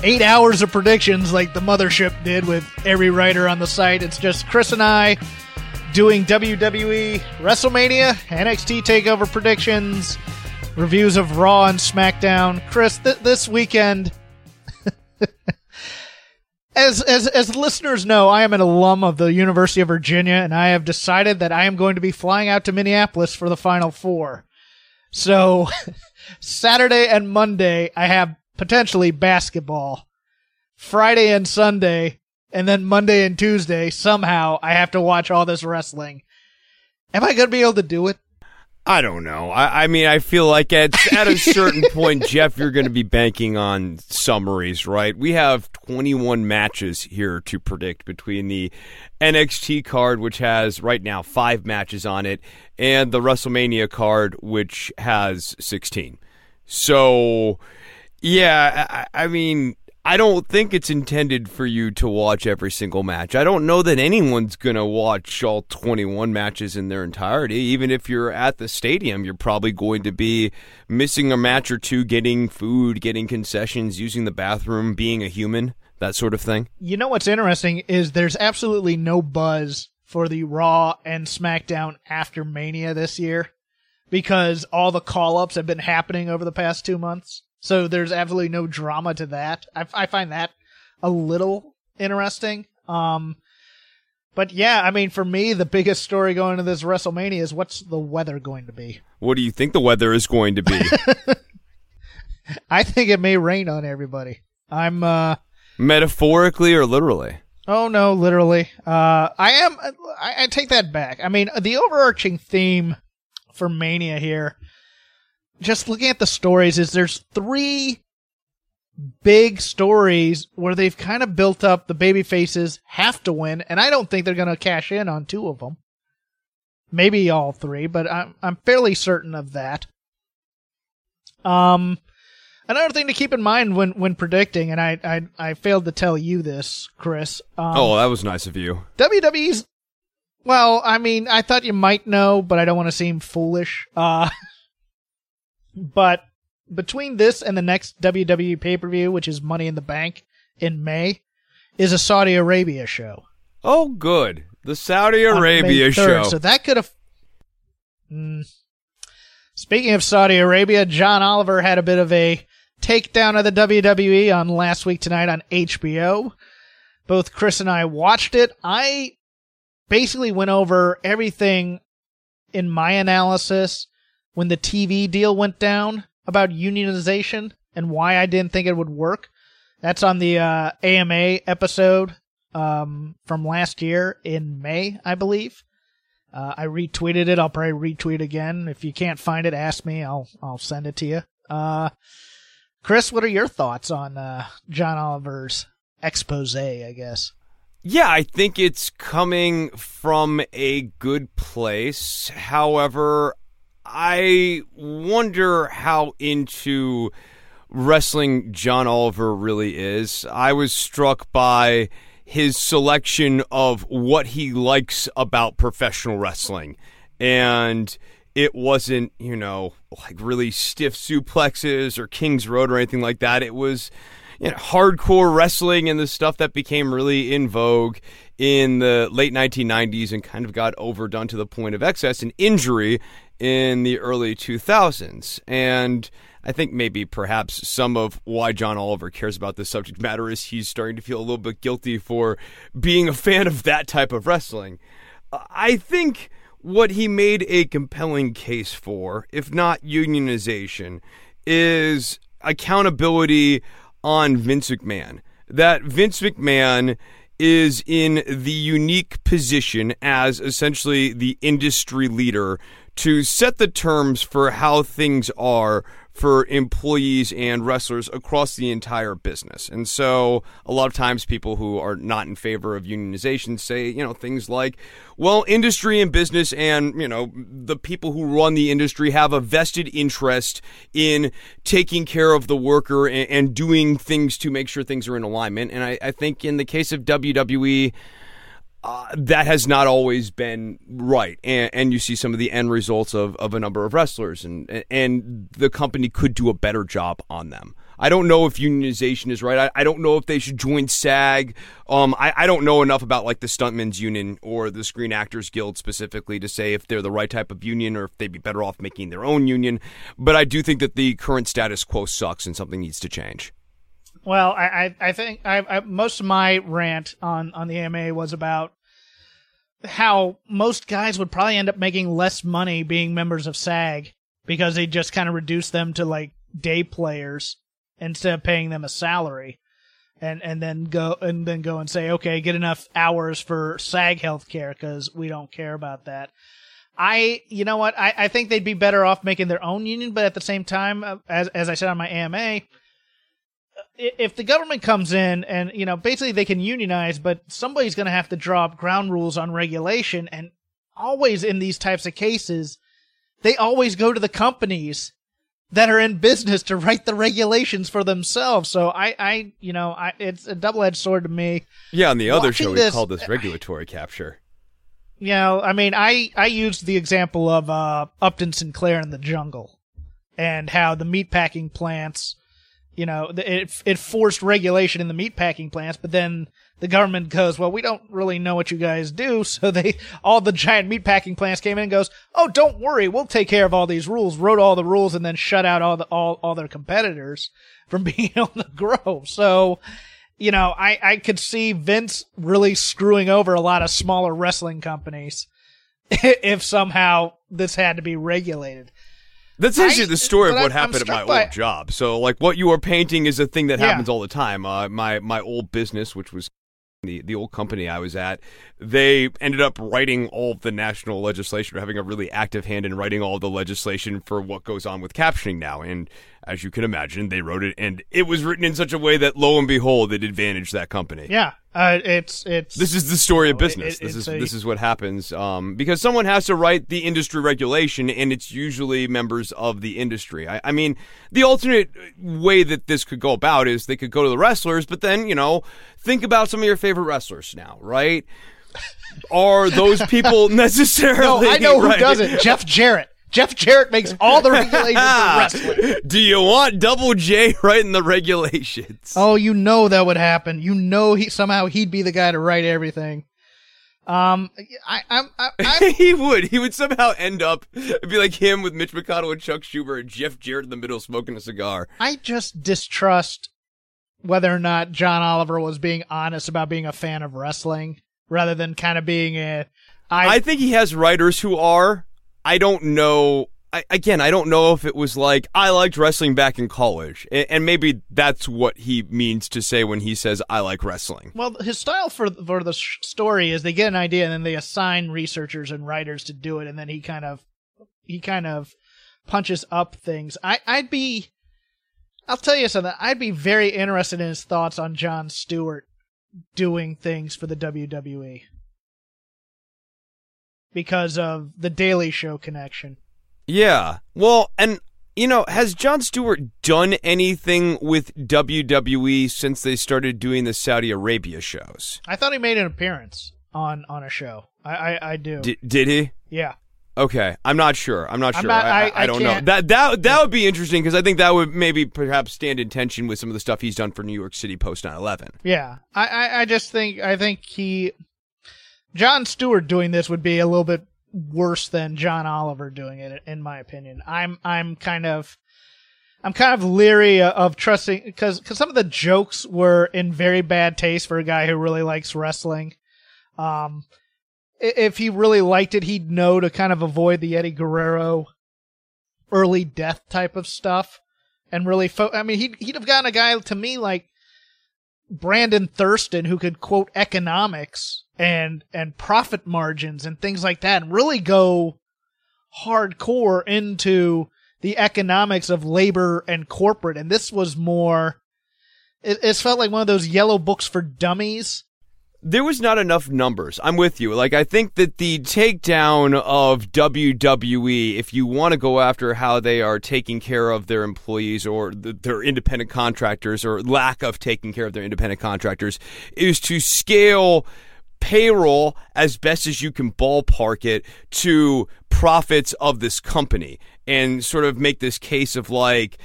8 hours of predictions like the mothership did with every writer on the site. It's just Chris and I doing WWE, WrestleMania, NXT TakeOver predictions, reviews of Raw and SmackDown. Chris, this weekend, as listeners know, I am an alum of the University of Virginia, and I have decided that I am going to be flying out to Minneapolis for the Final Four. So Saturday and Monday, I have potentially basketball. Friday and Sunday, and then Monday and Tuesday, somehow, I have to watch all this wrestling. Am I going to be able to do it? I don't know. I mean, I feel like at a certain point, Jeff, you're going to be banking on summaries, right? We have 21 matches here to predict between the NXT card, which has right now 5 matches on it, and the WrestleMania card, which has 16. So, yeah, I mean, I don't think it's intended for you to watch every single match. I don't know that anyone's going to watch all 21 matches in their entirety. Even if you're at the stadium, you're probably going to be missing a match or two, getting food, getting concessions, using the bathroom, being a human, that sort of thing. You know what's interesting is there's absolutely no buzz for the Raw and SmackDown after Mania this year because all the call-ups have been happening over the past 2 months. So there's absolutely no drama to that. I find that a little interesting. But yeah, I mean, for me, the biggest story going into this WrestleMania is what's the weather going to be? What do you think the weather is going to be? I think it may rain on everybody. I'm metaphorically or literally? Oh no, literally. I take that back. I mean, the overarching theme for Mania here, just looking at the stories, is there's 3 big stories where they've kind of built up the baby faces have to win, and I don't think they're going to cash in on 2 of them. Maybe all 3, but I'm fairly certain of that. Another thing to keep in mind when predicting, and I failed to tell you this, Chris. That was nice of you. WWE's, well, I mean, I thought you might know, but I don't want to seem foolish. But between this and the next WWE pay-per-view, which is Money in the Bank in May, is a Saudi Arabia show. Oh, good. The Saudi Arabia show. So that could have... Speaking of Saudi Arabia, John Oliver had a bit of a takedown of the WWE on Last Week Tonight on HBO. Both Chris and I watched it. I basically went over everything in my analysis when the TV deal went down about unionization and why I didn't think it would work. That's on the AMA episode from last year in May, I believe. I retweeted it. I'll probably retweet again. If you can't find it, ask me. I'll send it to you. Chris, what are your thoughts on John Oliver's expose, I guess? Yeah, I think it's coming from a good place. However, I wonder how into wrestling John Oliver really is. I was struck by his selection of what he likes about professional wrestling. And it wasn't, you know, like really stiff suplexes or King's Road or anything like that. It was, you know, hardcore wrestling and the stuff that became really in vogue in the late 1990s and kind of got overdone to the point of excess and injury in the early 2000s. And I think maybe perhaps some of why John Oliver cares about this subject matter is he's starting to feel a little bit guilty for being a fan of that type of wrestling. I think what he made a compelling case for, if not unionization, is accountability on Vince McMahon. That Vince McMahon is in the unique position as essentially the industry leader to set the terms for how things are for employees and wrestlers across the entire business. And so a lot of times people who are not in favor of unionization say, you know, things like, well, industry and business and, you know, the people who run the industry have a vested interest in taking care of the worker and doing things to make sure things are in alignment. And I think in the case of WWE, that has not always been right, and you see some of the end results of a number of wrestlers, and the company could do a better job on them. I don't know if unionization is right. I don't know if they should join SAG. I don't know enough about like the Stuntmen's Union or the Screen Actors Guild specifically to say if they're the right type of union or if they'd be better off making their own union, but I do think that the current status quo sucks and something needs to change. Well, I think most of my rant on the AMA was about how most guys would probably end up making less money being members of SAG because they just kind of reduce them to like day players instead of paying them a salary, and then go and say, okay, get enough hours for SAG healthcare because we don't care about that. You know what? I think they'd be better off making their own union, but at the same time, as I said on my AMA, if the government comes in and, you know, basically they can unionize, but somebody's going to have to draw up ground rules on regulation. And always in these types of cases, they always go to the companies that are in business to write the regulations for themselves. So I it's a double-edged sword to me. Yeah. On the other show, we called this regulatory capture. You know, I mean, I used the example of Upton Sinclair in the Jungle and how the meatpacking plants, you know, it forced regulation in the meatpacking plants, but then the government goes, well, we don't really know what you guys do. So all the giant meatpacking plants came in and goes, oh, don't worry, we'll take care of all these rules, wrote all the rules, and then shut out all their competitors from being able to grow. So, you know, I could see Vince really screwing over a lot of smaller wrestling companies if somehow this had to be regulated. That's actually the story of what happened at my old job. So, like, what you are painting is a thing that happens all the time. My old business, which was the old company I was at, they ended up writing all of the national legislation, or having a really active hand in writing all the legislation for what goes on with captioning now. And as you can imagine, they wrote it, and it was written in such a way that, lo and behold, it advantaged that company. Yeah. This is the story of business. This is what happens because someone has to write the industry regulation, and it's usually members of the industry. I mean, the alternate way that this could go about is they could go to the wrestlers, but then, you know, think about some of your favorite wrestlers now, right? Are those people necessarily? No, I know who doesn't. Jeff Jarrett. Jeff Jarrett makes all the regulations for wrestling. Do you want Double J writing the regulations? Oh, you know that would happen. You know he'd be the guy to write everything. He would somehow end up, it'd be like him with Mitch McConnell and Chuck Schumer and Jeff Jarrett in the middle smoking a cigar. I just distrust whether or not John Oliver was being honest about being a fan of wrestling rather than kind of being I think he has writers who are. I don't know. I don't know if it was like, I liked wrestling back in college. And maybe that's what he means to say when he says, I like wrestling. Well, his style for the story is they get an idea and then they assign researchers and writers to do it. And then he kind of punches up things. I'll tell you something. I'd be very interested in his thoughts on Jon Stewart doing things for the WWE. Because of the Daily Show connection. Yeah. Well, and, you know, has Jon Stewart done anything with WWE since they started doing the Saudi Arabia shows? I thought he made an appearance on a show. I do. Did he? Yeah. Okay. I'm not sure. I don't know. That would be interesting because I think that would maybe perhaps stand in tension with some of the stuff he's done for New York City post 9/11. Yeah. I think Jon Stewart doing this would be a little bit worse than John Oliver doing it, in my opinion. I'm kind of I'm kind of leery of trusting, because some of the jokes were in very bad taste for a guy who really likes wrestling. If he really liked it, he'd know to kind of avoid the Eddie Guerrero early death type of stuff, and really he'd have gotten a guy, to me, like Brandon Thurston, who could quote economics and profit margins and things like that, and really go hardcore into the economics of labor and corporate. And this was more, it felt like one of those yellow books for dummies. There was not enough numbers. I'm with you. Like, I think that the takedown of WWE, if you want to go after how they are taking care of their employees or their independent contractors, or lack of taking care of their independent contractors, is to scale payroll as best as you can ballpark it to profits of this company, and sort of make this case of, like,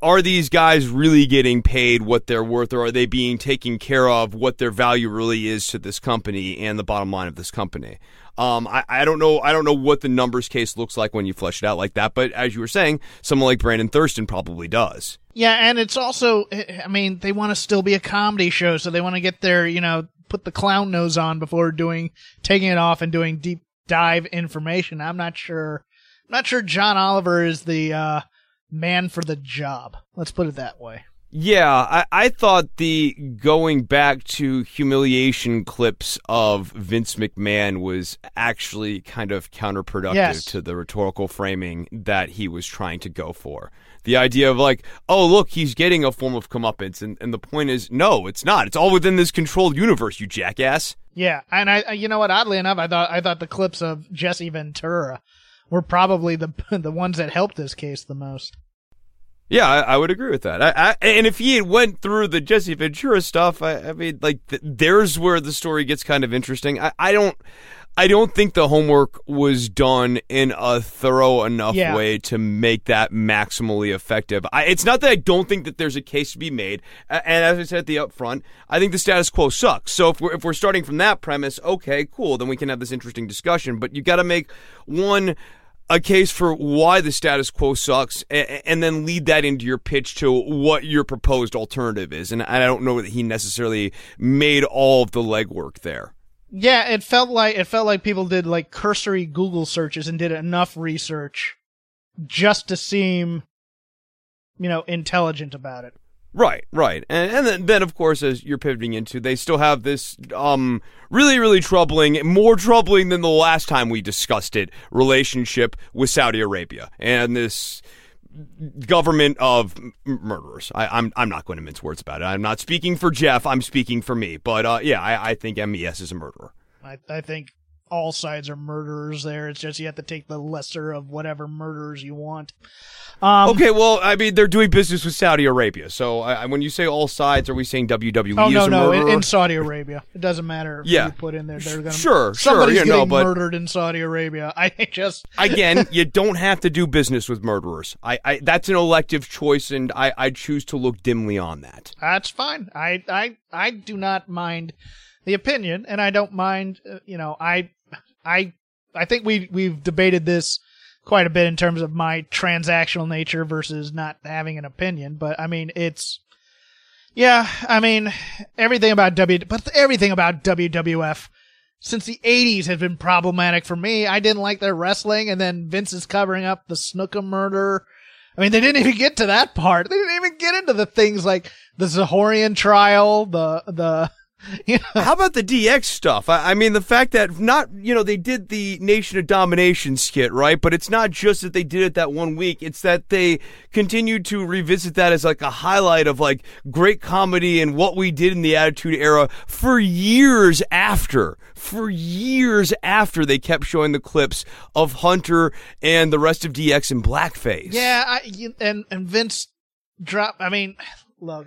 are these guys really getting paid what they're worth, or are they being taken care of what their value really is to this company and the bottom line of this company? I don't know. I don't know what the numbers case looks like when you flesh it out like that. But as you were saying, someone like Brandon Thurston probably does. Yeah, and it's also, I mean, they want to still be a comedy show, so they want to get their, put the clown nose on before taking it off and doing deep dive information. I'm not sure John Oliver is the man for the job. Let's put it that way. Yeah, I thought the going back to humiliation clips of Vince McMahon was actually kind of counterproductive to the rhetorical framing that he was trying to go for. The idea of, like, oh, look, he's getting a form of comeuppance. And the point is, no, it's not. It's all within this controlled universe, you jackass. Yeah, and I, you know what, oddly enough, I thought the clips of Jesse Ventura were probably the ones that helped this case the most. Yeah, I would agree with that. And if he had went through the Jesse Ventura stuff, there's where the story gets kind of interesting. I don't think the homework was done in a thorough enough way to make that maximally effective. It's not that I don't think that there's a case to be made. And as I said at the upfront, I think the status quo sucks. So if we're starting from that premise, okay, cool, then we can have this interesting discussion. But you got to make a case for why the status quo sucks, and then lead that into your pitch to what your proposed alternative is. And I don't know that he necessarily made all of the legwork there. Yeah, it felt like people did, like, cursory Google searches and did enough research just to seem, intelligent about it. Right. And then, of course, as you're pivoting into, they still have this really, really troubling, more troubling than the last time we discussed it, relationship with Saudi Arabia and this government of murderers. I'm not going to mince words about it. I'm not speaking for Jeff. I'm speaking for me. But, I think MES is a murderer. I think all sides are murderers there. It's just you have to take the lesser of whatever murderers you want. Okay, well, I mean, they're doing business with Saudi Arabia. So when you say all sides, are we saying WWE is a murderer? No, in Saudi Arabia. It doesn't matter if you put in there. Somebody's getting murdered in Saudi Arabia. Again, you don't have to do business with murderers. That's an elective choice, and I choose to look dimly on that. That's fine. I do not mind the opinion, and I don't mind, I think we've debated this quite a bit in terms of my transactional nature versus not having an opinion. But I mean, everything about WWF since the 80s has been problematic for me. I didn't like their wrestling, and then Vince is covering up the Snuka murder. I mean, they didn't even get to that part. They didn't even get into the things like the Zahorian trial, How about the DX stuff? I mean, the fact that they did the Nation of Domination skit, right? But it's not just that they did it that one week. It's that they continued to revisit that as, like, a highlight of, like, great comedy and what we did in the Attitude Era for years after. For years after, they kept showing the clips of Hunter and the rest of DX in blackface. Yeah, and Vince dropped. I mean, look,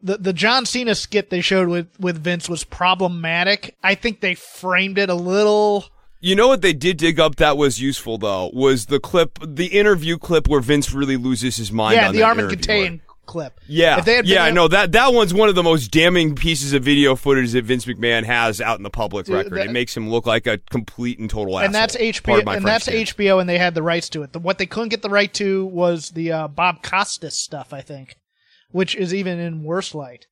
The John Cena skit they showed with Vince was problematic. I think they framed it a little. You know what they did dig up that was useful, though, was the interview clip where Vince really loses his mind on that interview. Yeah, the Armin Katayan clip. Yeah, if they had been that one's one of the most damning pieces of video footage that Vince McMahon has out in the public record. It makes him look like a complete and total asshole. And that's HBO, and they had the rights to it. What they couldn't get the right to was the Bob Costas stuff, I think, which is even in worse light.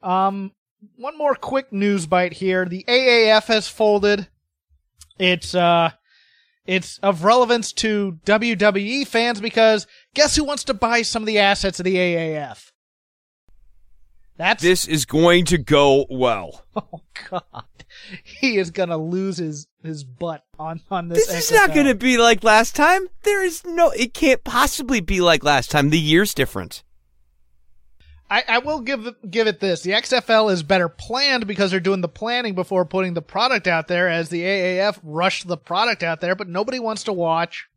One more quick news bite here. The AAF has folded. It's of relevance to WWE fans because guess who wants to buy some of the assets of the AAF? This is going to go well. Oh, God. He is going to lose his butt on this. This is not going to be like last time. It can't possibly be like last time. The year's different. I will give it this. The XFL is better planned because they're doing the planning before putting the product out there, as the AAF rushed the product out there, but nobody wants to watch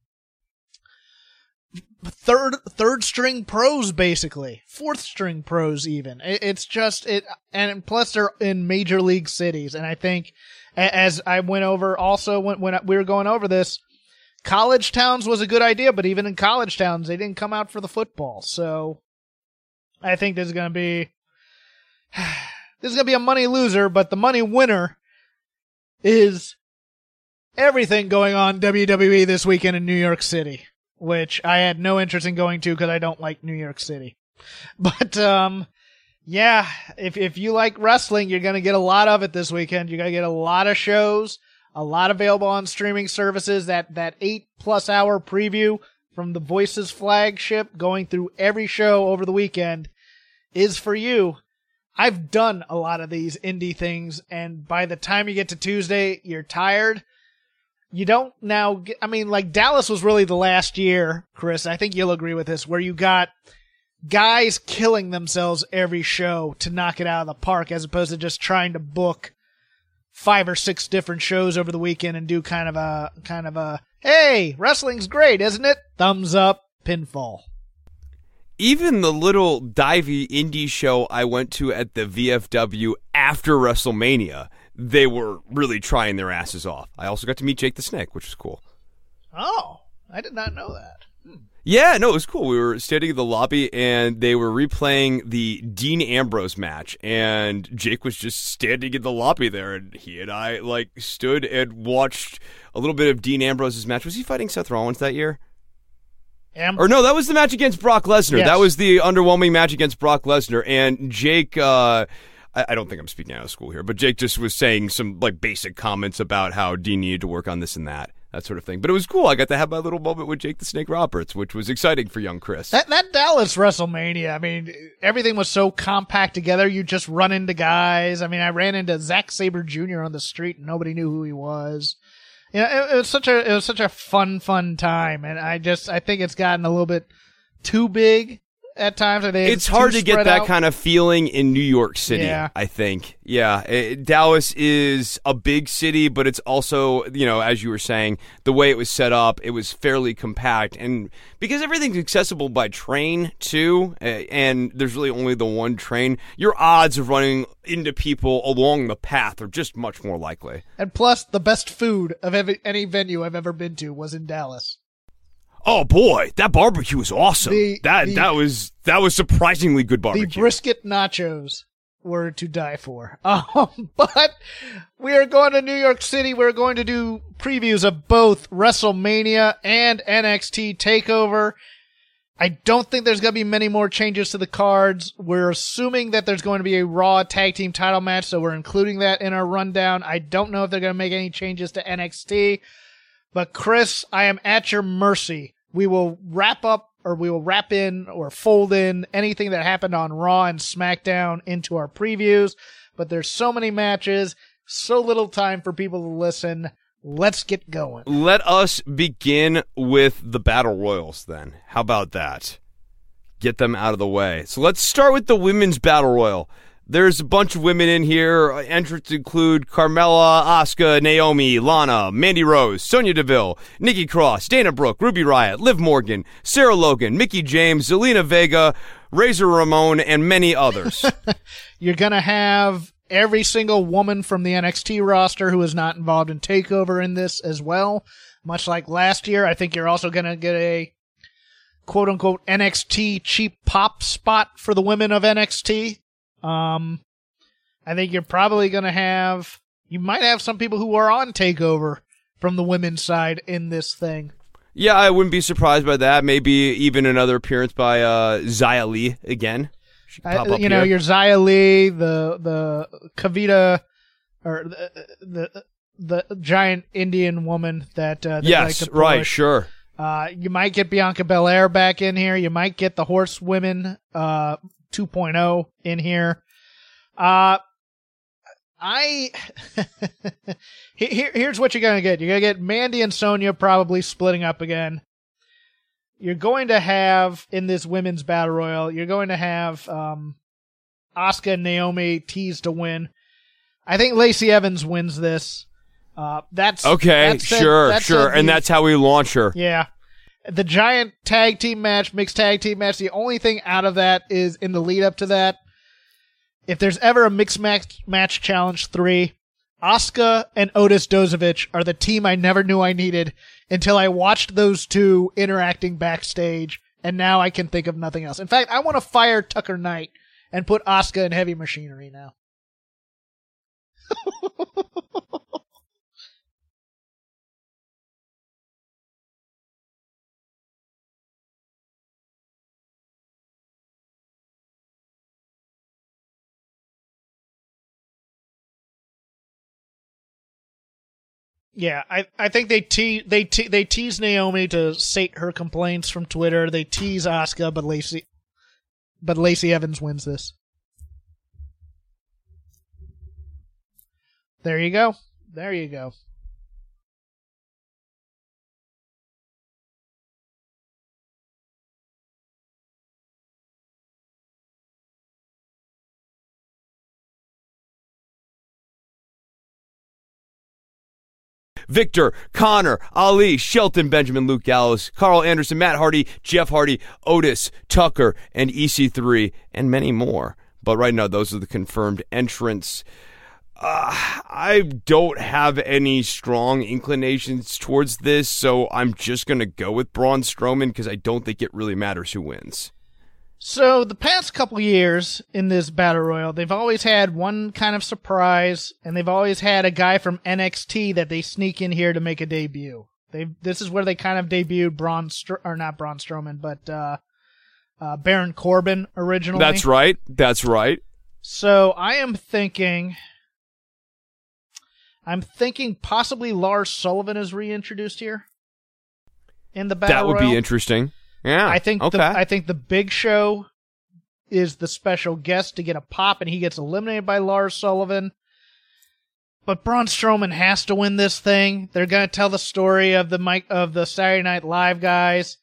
third string pros, basically. Fourth string pros, even. And plus they're in major league cities. And I think, as I went over also when we were going over this, college towns was a good idea, but even in college towns, they didn't come out for the football. So I think this is going to be a money loser, but the money winner is everything going on WWE this weekend in New York City, which I had no interest in going to because I don't like New York City. But yeah, if you like wrestling, you're going to get a lot of it this weekend. You're going to get a lot of shows, a lot available on streaming services. That 8+ hour preview from the Voices flagship going through every show over the weekend is for you. I've done a lot of these indie things, and by the time you get to Tuesday, you're tired. You don't now get, Dallas was really the last year, Chris, I think you'll agree with this, where you got guys killing themselves every show to knock it out of the park, as opposed to just trying to book 5 or 6 different shows over the weekend and do kind of a, hey, wrestling's great, isn't it? Thumbs up, pinfall. Even the little divey indie show I went to at the VFW after WrestleMania, they were really trying their asses off. I also got to meet Jake the Snake, which was cool. Oh, I did not know that. Yeah, no, it was cool. We were standing in the lobby, and they were replaying the Dean Ambrose match, and Jake was just standing in the lobby there, and he and I, stood and watched a little bit of Dean Ambrose's match. Was he fighting Seth Rollins that year? Or no, that was the match against Brock Lesnar. Yes. That was the underwhelming match against Brock Lesnar, and Jake, I don't think I'm speaking out of school here, but Jake just was saying some, basic comments about how Dean needed to work on this and that sort of thing. But it was cool. I got to have my little moment with Jake the Snake Roberts, which was exciting for young Chris. That Dallas WrestleMania, everything was so compact together. You just run into guys. I ran into Zack Sabre Jr. on the street, and nobody knew who he was. You know, it was such a fun time, and I think it's gotten a little bit too big at times. It's hard to get that kind of feeling in New York City, yeah. I think. Yeah, Dallas is a big city, but it's also, as you were saying, the way it was set up, it was fairly compact. And because everything's accessible by train, too, and there's really only the one train, your odds of running into people along the path are just much more likely. And plus, the best food of any venue I've ever been to was in Dallas. Oh boy, that barbecue was awesome. That was surprisingly good barbecue. The brisket nachos were to die for. But we are going to New York City. We're going to do previews of both WrestleMania and NXT TakeOver. I don't think there's going to be many more changes to the cards. We're assuming that there's going to be a Raw tag team title match, so we're including that in our rundown. I don't know if they're going to make any changes to NXT. But Chris, I am at your mercy. We will wrap in or fold in anything that happened on Raw and SmackDown into our previews. But there's so many matches, so little time for people to listen. Let's get going. Let us begin with the Battle Royals then. How about that? Get them out of the way. So let's start with the Women's Battle Royal. There's a bunch of women in here. Entrants include Carmella, Asuka, Naomi, Lana, Mandy Rose, Sonya Deville, Nikki Cross, Dana Brooke, Ruby Riott, Liv Morgan, Sarah Logan, Mickie James, Zelina Vega, Razor Ramon, and many others. You're going to have every single woman from the NXT roster who is not involved in TakeOver in this as well. Much like last year, I think you're also going to get a quote-unquote NXT cheap pop spot for the women of NXT. I think you're probably going to have... You might have some people who are on TakeOver from the women's side in this thing. Yeah, I wouldn't be surprised by that. Maybe even another appearance by Xia Li again. Your Xia Li, the Kavita, or the giant Indian woman that yes, like to right, sure. You might get Bianca Belair back in here. You might get the Horsewomen 2.0 in here. Here's what you're going to get. You're going to get Mandy and Sonya probably splitting up again. You're going to have, in this women's battle royal, you're going to have Asuka and Naomi tease to win. I think Lacey Evans wins this. And that's how we launch her. Yeah. The giant tag team match, mixed tag team match, the only thing out of that is in the lead up to that. If there's ever a mixed match challenge 3, Asuka and Otis Dozovic are the team I never knew I needed until I watched those two interacting backstage, and now I can think of nothing else. In fact, I want to fire Tucker Knight and put Asuka in Heavy Machinery now. Yeah, I think they tease Naomi to sate her complaints from Twitter. They tease Asuka, but Lacey Evans wins this. There you go. There you go. Victor, Connor, Ali, Shelton, Benjamin, Luke Gallows, Carl Anderson, Matt Hardy, Jeff Hardy, Otis, Tucker, and EC3, and many more. But right now, those are the confirmed entrants. I don't have any strong inclinations towards this, so I'm just going to go with Braun Strowman because I don't think it really matters who wins. So the past couple years in this battle royal, they've always had one kind of surprise, and they've always had a guy from NXT that they sneak in here to make a debut. This is where they kind of debuted Baron Corbin originally. That's right. So I am thinking, possibly Lars Sullivan is reintroduced here in the battle royal. That would be interesting. Yeah, I think the Big Show is the special guest to get a pop, and he gets eliminated by Lars Sullivan. But Braun Strowman has to win this thing. They're going to tell the story of the Saturday Night Live guys.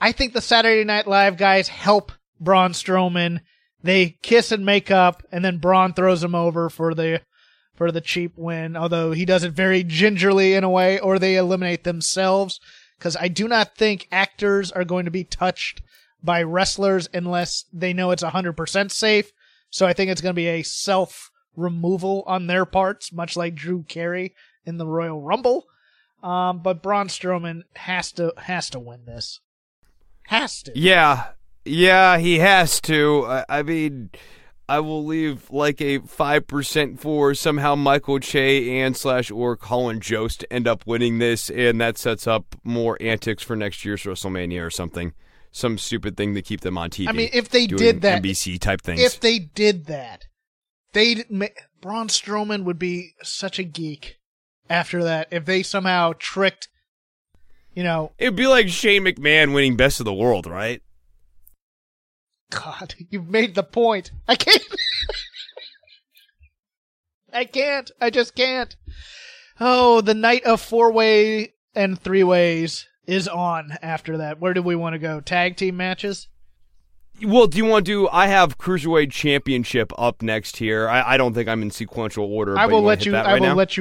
I think the Saturday Night Live guys help Braun Strowman. They kiss and make up, and then Braun throws him over for the cheap win. Although he does it very gingerly in a way, or they eliminate themselves. Because I do not think actors are going to be touched by wrestlers unless they know it's 100% safe. So I think it's going to be a self-removal on their parts, much like Drew Carey in the Royal Rumble. But Braun Strowman has to win this. Has to. Yeah, he has to. I mean... I will leave like a 5% for somehow Michael Che and/or Colin Jost to end up winning this, and that sets up more antics for next year's WrestleMania or something. Some stupid thing to keep them on TV. I mean, if they did that, NBC type things. If they did that, Braun Strowman would be such a geek after that. If they somehow tricked, it'd be like Shane McMahon winning Best of the World, right? God, you've made the point. I can't. I just can't. Oh, the night of 4-way and 3-ways is on after that. Where do we want to go? Tag team matches? Well, do you want to do... I have Cruiserweight Championship up next here. I don't think I'm in sequential order. I will let you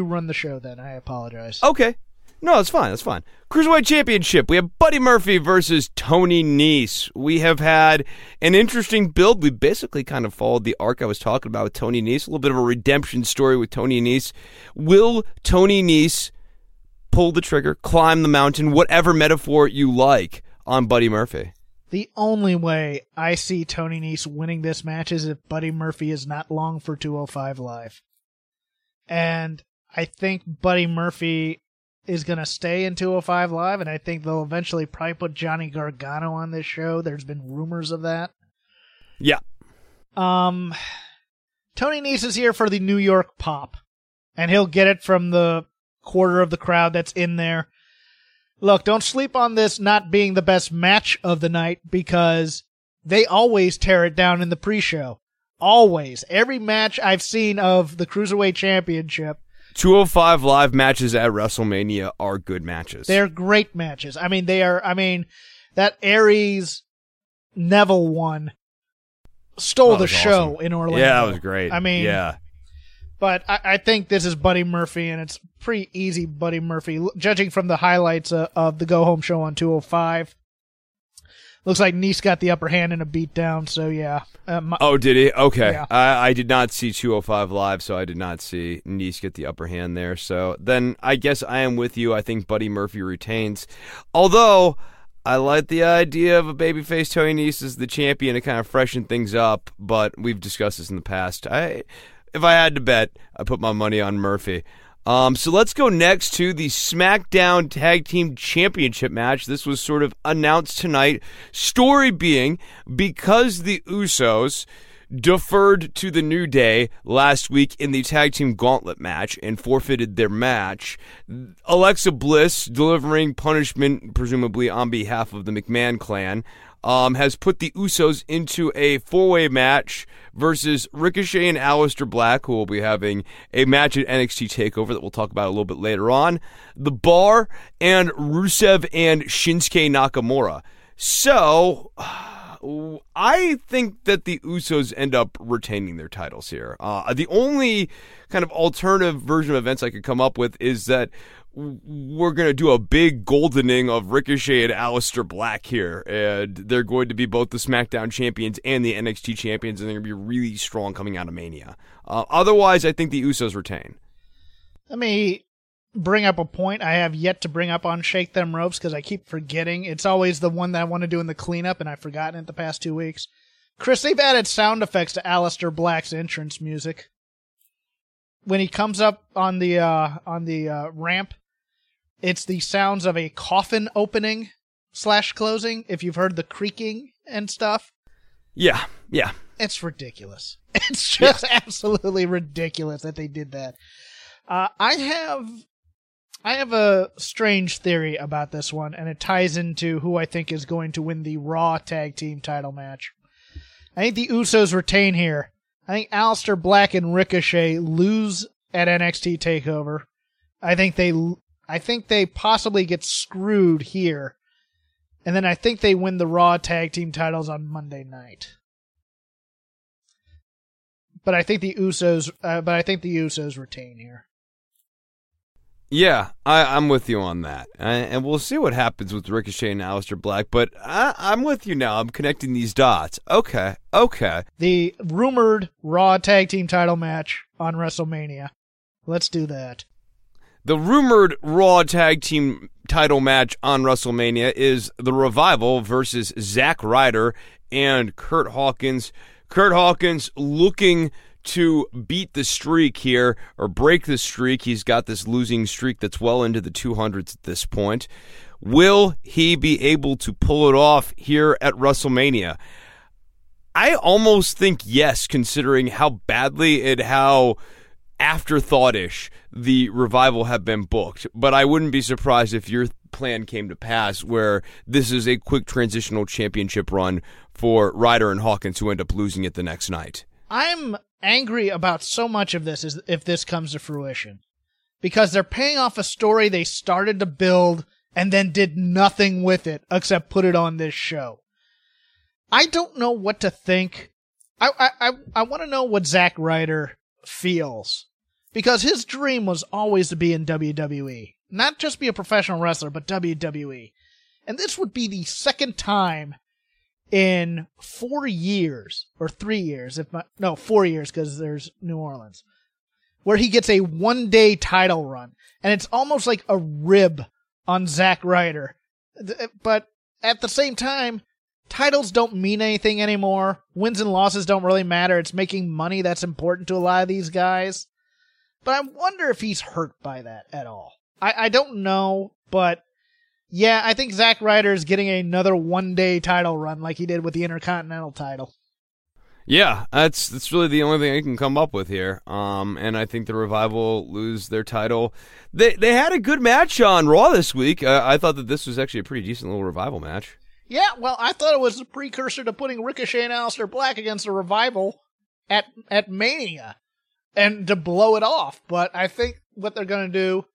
run the show then. I apologize. Okay. No, that's fine. Cruiserweight Championship. We have Buddy Murphy versus Tony Nese. We have had an interesting build. We basically kind of followed the arc I was talking about with Tony Nese. A little bit of a redemption story with Tony Nese. Will Tony Nese pull the trigger, climb the mountain, whatever metaphor you like? on Buddy Murphy. The only way I see Tony Nese winning this match is if Buddy Murphy is not long for 205 Live. And I think Buddy Murphy is going to stay in 205 Live, and I think they'll eventually probably put Johnny Gargano on this show. There's been rumors of that. Yeah. Tony Nese is here for the New York pop, and he'll get it from the quarter of the crowd that's in there. Look, don't sleep on this not being the best match of the night, because they always tear it down in the pre-show. Always. Every match I've seen of the Cruiserweight Championship. 205 Live matches at WrestleMania are good matches. They're great matches. I mean, that Aries Neville one stole the show awesome. In Orlando. Yeah, that was great. I mean, yeah. But I think this is Buddy Murphy, and it's pretty easy Buddy Murphy, judging from the highlights of the go-home show on 205. Looks like Nese got the upper hand in a beatdown, so yeah. Oh, did he? Okay. Yeah. I did not see 205 Live, so I did not see Nese get the upper hand there. So then I guess I am with you. I think Buddy Murphy retains. Although, I like the idea of a babyface Tony Nese as the champion to kind of freshen things up, but we've discussed this in the past. If I had to bet, I put my money on Murphy. So let's go next to the SmackDown Tag Team Championship match. This was sort of announced tonight. Story being, because the Usos deferred to the New Day last week in the Tag Team Gauntlet match and forfeited their match, Alexa Bliss, delivering punishment, presumably on behalf of the McMahon clan, has put the Usos into a four-way match versus Ricochet and Aleister Black, who will be having a match at NXT TakeOver that we'll talk about a little bit later on, The Bar, and Rusev and Shinsuke Nakamura. So, I think that the Usos end up retaining their titles here. The only kind of alternative version of events I could come up with is that we're going to do a big goldening of Ricochet and Aleister Black here, and they're going to be both the SmackDown champions and the NXT champions, and they're going to be really strong coming out of Mania. Otherwise, I think the Usos retain. Let me bring up a point I have yet to bring up on Shake Them Ropes, because I keep forgetting. It's always the one that I want to do in the cleanup, and I've forgotten it the past 2 weeks. Chris, they've added sound effects to Aleister Black's entrance music. When he comes up on the ramp, it's the sounds of a coffin opening / closing, if you've heard the creaking and stuff. Yeah, yeah. It's ridiculous. It's just absolutely ridiculous that they did that. I have a strange theory about this one, and it ties into who I think is going to win the Raw Tag Team title match. I think the Usos retain here. I think Aleister Black and Ricochet lose at NXT TakeOver. I think they possibly get screwed here. And then I think they win the Raw Tag Team titles on Monday night. But I think the Usos retain here. Yeah, I'm with you on that. And we'll see what happens with Ricochet and Aleister Black, but I'm with you now. I'm connecting these dots. Okay. The rumored Raw Tag Team title match on WrestleMania. Let's do that. The rumored Raw Tag Team title match on WrestleMania is The Revival versus Zack Ryder and Curt Hawkins. Curt Hawkins looking to beat the streak here, or break the streak. He's got this losing streak that's well into the 200s at this point. Will he be able to pull it off here at WrestleMania? I almost think yes, considering how badly and how afterthought-ish the Revival have been booked, but I wouldn't be surprised if your plan came to pass where this is a quick transitional championship run for Ryder and Hawkins, who end up losing it the next night. I'm angry about so much of this, is if this comes to fruition, because they're paying off a story they started to build and then did nothing with it except put it on this show. I don't know what to think. I want to know what Zack Ryder feels. Because his dream was always to be in WWE. Not just be a professional wrestler, but WWE. And this would be the second time in 4 years, or 3 years, 4 years, because there's New Orleans, where he gets a one-day title run. And it's almost like a rib on Zack Ryder. But at the same time, titles don't mean anything anymore. Wins and losses don't really matter. It's making money that's important to a lot of these guys. But I wonder if he's hurt by that at all. I don't know, but yeah, I think Zack Ryder is getting another one-day title run like he did with the Intercontinental title. Yeah, that's really the only thing I can come up with here. And I think the Revival lose their title. They had a good match on Raw this week. I thought that this was actually a pretty decent little Revival match. Yeah, well, I thought it was a precursor to putting Ricochet and Aleister Black against the Revival at Mania and to blow it off. But I think what they're going to do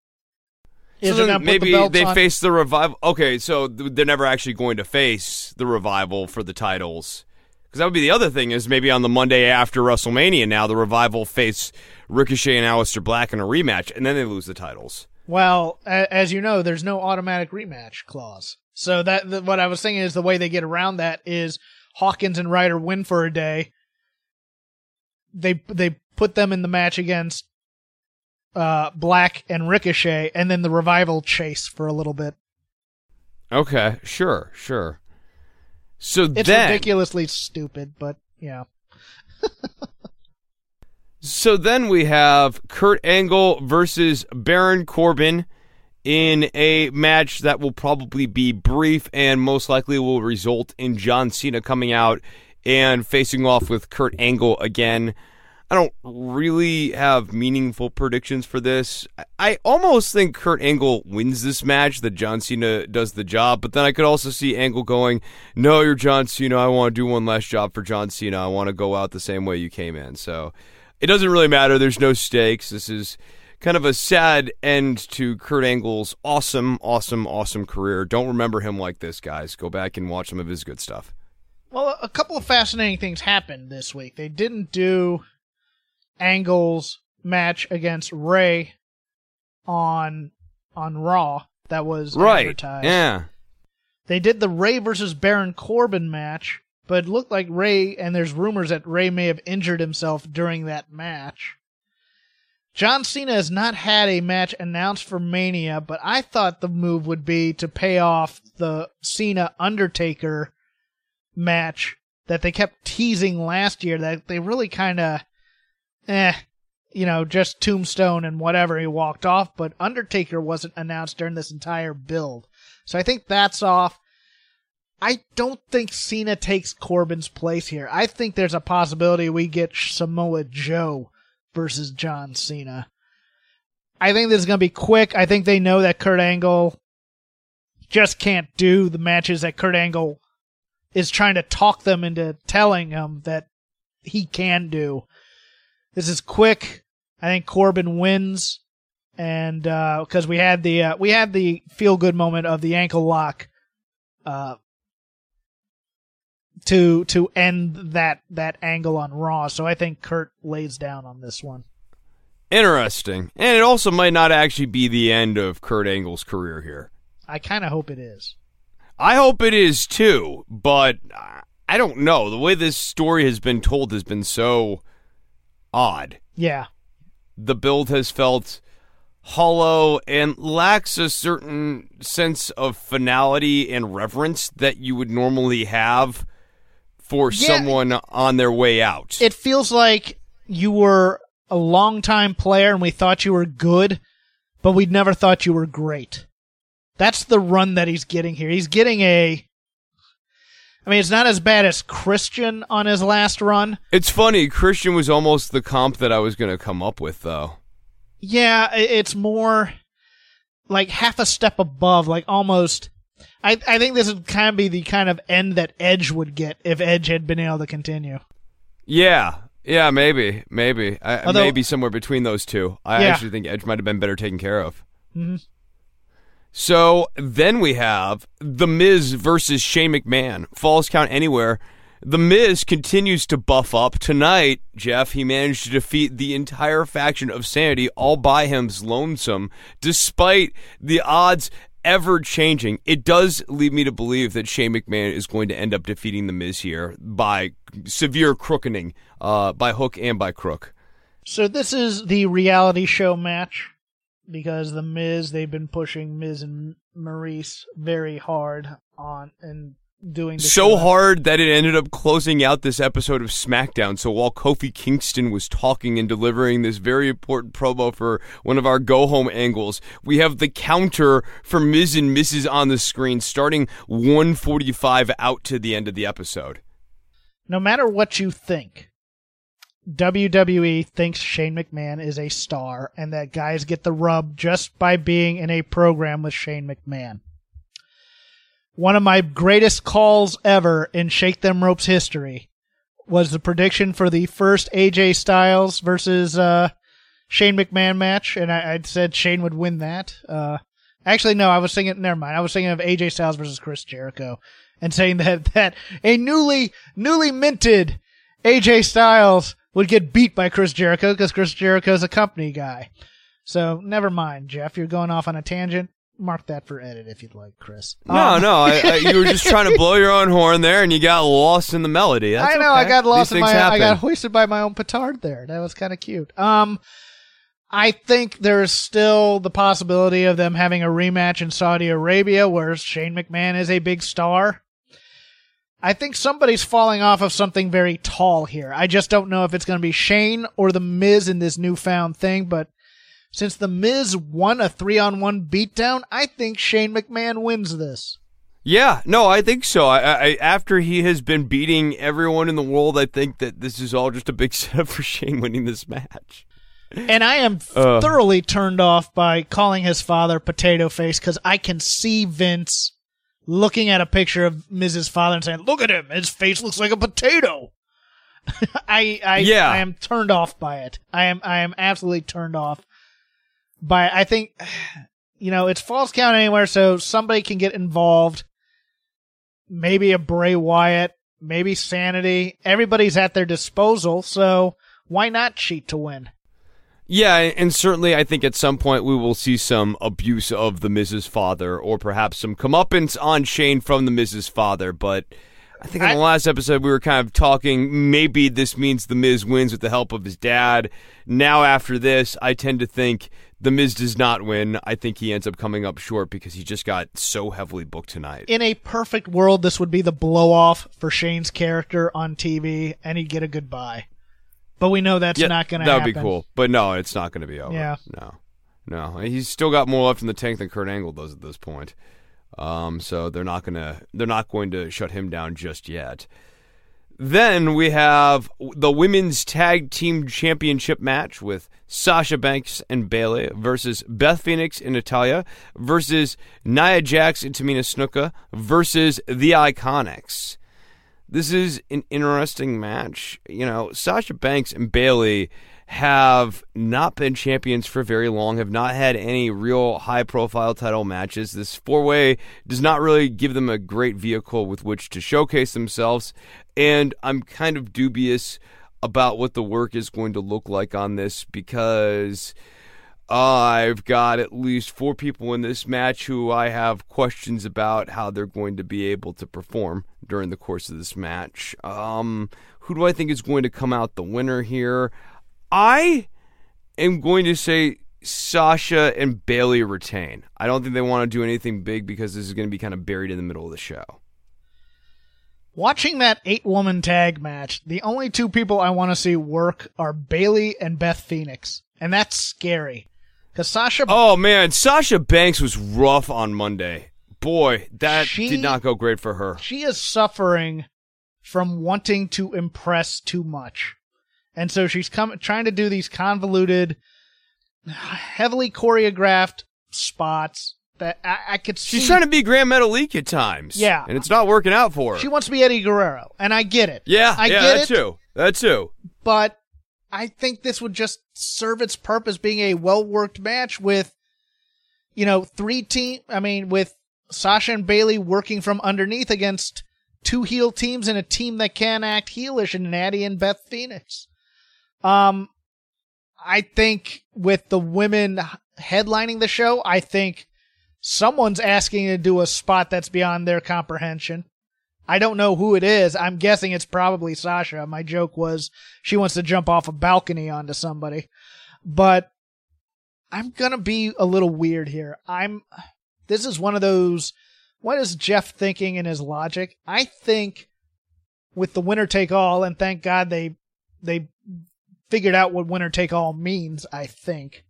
is so they're maybe put the belts on. Face the Revival. Okay, so they're never actually going to face the Revival for the titles. Because that would be the other thing is maybe on the Monday after WrestleMania now, the Revival face Ricochet and Aleister Black in a rematch, and then they lose the titles. Well, as you know, there's no automatic rematch clause. So that what I was thinking is the way they get around that is Hawkins and Ryder win for a day. They put them in the match against Black and Ricochet, and then the Revival chase for a little bit. Okay, sure. So it's ridiculously stupid, but yeah. So then we have Kurt Angle versus Baron Corbin in a match that will probably be brief and most likely will result in John Cena coming out and facing off with Kurt Angle again. I don't really have meaningful predictions for this. I almost think Kurt Angle wins this match, that John Cena does the job, but then I could also see Angle going, no, you're John Cena, I want to do one last job for John Cena, I want to go out the same way you came in. So it doesn't really matter, there's no stakes. This is kind of a sad end to Kurt Angle's awesome career. Don't remember him like this, guys. Go back and watch some of his good stuff. Well, a couple of fascinating things happened this week. They didn't do Angle's match against Ray on Raw that was advertised. Yeah. They did the Ray versus Baron Corbin match, but it looked like Ray, and there's rumors that Ray may have injured himself during that match. John Cena has not had a match announced for Mania, but I thought the move would be to pay off the Cena-Undertaker match that they kept teasing last year, that they really kind of just Tombstone and whatever, he walked off, but Undertaker wasn't announced during this entire build. So I think that's off. I don't think Cena takes Corbin's place here. I think there's a possibility we get Samoa Joe versus John Cena. I think this is going to be quick. I think they know that Kurt Angle just can't do the matches that Kurt Angle is trying to talk them into telling him that he can do. This is quick. I think Corbin wins, and because we had the feel good moment of the ankle lock, to end that angle on Raw. So I think Kurt lays down on this one. Interesting, and it also might not actually be the end of Kurt Angle's career here. I kind of hope it is. I hope it is too, but I don't know. The way this story has been told has been so odd. Yeah. The build has felt hollow and lacks a certain sense of finality and reverence that you would normally have for someone on their way out. It feels like you were a longtime player and we thought you were good, but we'd never thought you were great. That's the run that he's getting here. He's getting it's not as bad as Christian on his last run. It's funny. Christian was almost the comp that I was going to come up with, though. Yeah, it's more like half a step above, like almost. I think this would kind of be the kind of end that Edge would get if Edge had been able to continue. Yeah, maybe. Maybe somewhere between those two. I actually think Edge might have been better taken care of. Mm-hmm. So then we have The Miz versus Shane McMahon. Falls count anywhere. The Miz continues to buff up. Tonight, Jeff, he managed to defeat the entire faction of Sanity all by him's lonesome, despite the odds ever changing. It does lead me to believe that Shane McMahon is going to end up defeating The Miz here by severe crookening, by hook and by crook. So this is the reality show match. Because The Miz, they've been pushing Miz and Maryse very hard on and doing this so hard that it ended up closing out this episode of SmackDown. So while Kofi Kingston was talking and delivering this very important promo for one of our go-home angles, we have the counter for Ms. and Mrs. on the screen starting 1:45 out to the end of the episode. No matter what you think, WWE thinks Shane McMahon is a star and that guys get the rub just by being in a program with Shane McMahon. One of my greatest calls ever in Shake Them Ropes history was the prediction for the first AJ Styles versus Shane McMahon match, and I said Shane would win that. I was thinking of AJ Styles versus Chris Jericho, and saying that a newly minted AJ Styles would get beat by Chris Jericho because Chris Jericho's a company guy. So never mind, Jeff. You're going off on a tangent. Mark that for edit if you'd like, Chris. You were just trying to blow your own horn there, and you got lost in the melody. That's I know, okay. I got lost in my. Happen. I got hoisted by my own petard there. That was kind of cute. I think there's still the possibility of them having a rematch in Saudi Arabia, where Shane McMahon is a big star. I think somebody's falling off of something very tall here. I just don't know if it's going to be Shane or The Miz in this newfound thing, but since The Miz won a 3-on-1 beatdown, I think Shane McMahon wins this. Yeah, no, I think so. I after he has been beating everyone in the world, I think that this is all just a big setup for Shane winning this match. And I am thoroughly turned off by calling his father Potato Face, because I can see Vince looking at a picture of Miz's father and saying, "Look at him, his face looks like a potato." I am turned off by it. I am absolutely turned off by it. I think, you know, it's false count anywhere, so somebody can get involved. Maybe a Bray Wyatt, maybe Sanity. Everybody's at their disposal, so why not cheat to win? Yeah, and certainly I think at some point we will see some abuse of The Miz's father, or perhaps some comeuppance on Shane from The Miz's father, but I think in the last episode we were kind of talking, maybe this means The Miz wins with the help of his dad. Now after this, I tend to think The Miz does not win. I think he ends up coming up short because he just got so heavily booked tonight. In a perfect world, this would be the blow-off for Shane's character on TV, and he'd get a goodbye. But we know that's not going to happen. That would be cool. But no, it's not going to be over. Yeah. No. He's still got more left in the tank than Kurt Angle does at this point. So they're not going to shut him down just yet. Then we have the women's tag team championship match with Sasha Banks and Bayley versus Beth Phoenix and Natalya versus Nia Jax and Tamina Snuka versus The Iconics. This is an interesting match. You know, Sasha Banks and Bayley have not been champions for very long, have not had any real high-profile title matches. This four-way does not really give them a great vehicle with which to showcase themselves, and I'm kind of dubious about what the work is going to look like on this, because I've got at least four people in this match who I have questions about how they're going to be able to perform during the course of this match. Who do I think is going to come out the winner here? I am going to say Sasha and Bayley retain. I don't think they want to do anything big because this is going to be kind of buried in the middle of the show. Watching that 8-woman tag match, the only two people I want to see work are Bayley and Beth Phoenix, and that's scary. Oh, man, Sasha Banks was rough on Monday. Boy, that did not go great for her. She is suffering from wanting to impress too much. And so she's trying to do these convoluted, heavily choreographed spots that I could see. She's trying to be Grand Metalik at times. Yeah. And it's not working out for her. She wants to be Eddie Guerrero, and I get it. Yeah, I get it too. But I think this would just serve its purpose being a well-worked match with, you know, with Sasha and Bayley working from underneath against two heel teams and a team that can act heelish in Natty and Beth Phoenix. I think with the women headlining the show, I think someone's asking to do a spot that's beyond their comprehension. I don't know who it is. I'm guessing it's probably Sasha. My joke was she wants to jump off a balcony onto somebody. But I'm going to be a little weird here. This is one of those what is Jeff thinking in his logic? I think with the winner take all, and thank God they figured out what winner take all means, I think.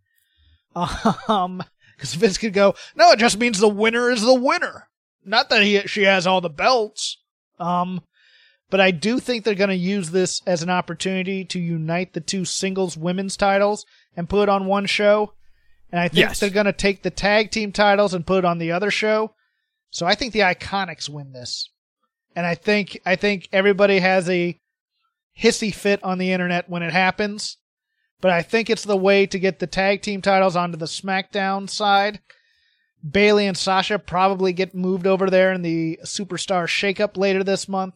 Because Vince could go, no, it just means the winner is the winner. Not that she has all the belts. But I do think they're going to use this as an opportunity to unite the two singles women's titles and put it on one show. And I think they're going to take the tag team titles and put it on the other show. So I think the Iconics win this. And I think everybody has a hissy fit on the internet when it happens. But I think it's the way to get the tag team titles onto the SmackDown side. Bayley and Sasha probably get moved over there in the Superstar Shakeup later this month.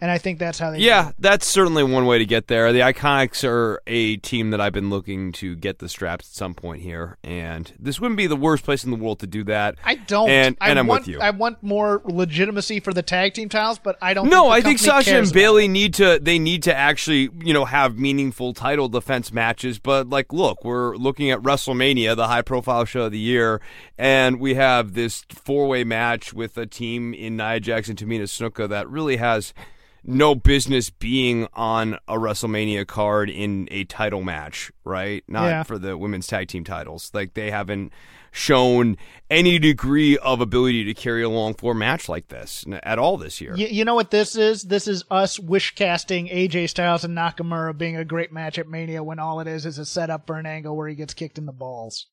And I think that's how they do it. That's certainly one way to get there. The Iconics are a team that I've been looking to get the straps at some point here, and this wouldn't be the worst place in the world to do that. I don't. And I'm with you. I want more legitimacy for the tag team titles, but I don't. No, I think Sasha and Bayley need to actually have meaningful title defense matches. But look, we're looking at WrestleMania, the high profile show of the year, and we have this 4-way match with a team in Nia Jax and Tamina Snuka that really has no business being on a WrestleMania card in a title match, right? Not for the women's tag team titles. They haven't shown any degree of ability to carry a long form match like this at all this year. You know what this is? This is us wish casting AJ Styles and Nakamura being a great match at Mania when all it is a setup for an angle where he gets kicked in the balls.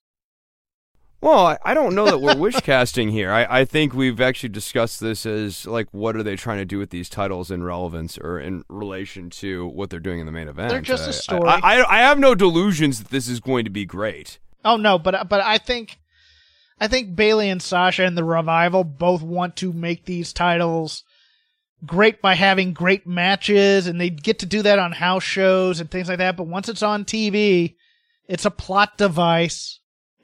Well, I don't know that we're wish-casting here. I think we've actually discussed this as, what are they trying to do with these titles in relevance or in relation to what they're doing in the main event? They're just a story. I have no delusions that this is going to be great. Oh, no, but I think Bayley and Sasha and the Revival both want to make these titles great by having great matches, and they get to do that on house shows and things like that. But once it's on TV, it's a plot device.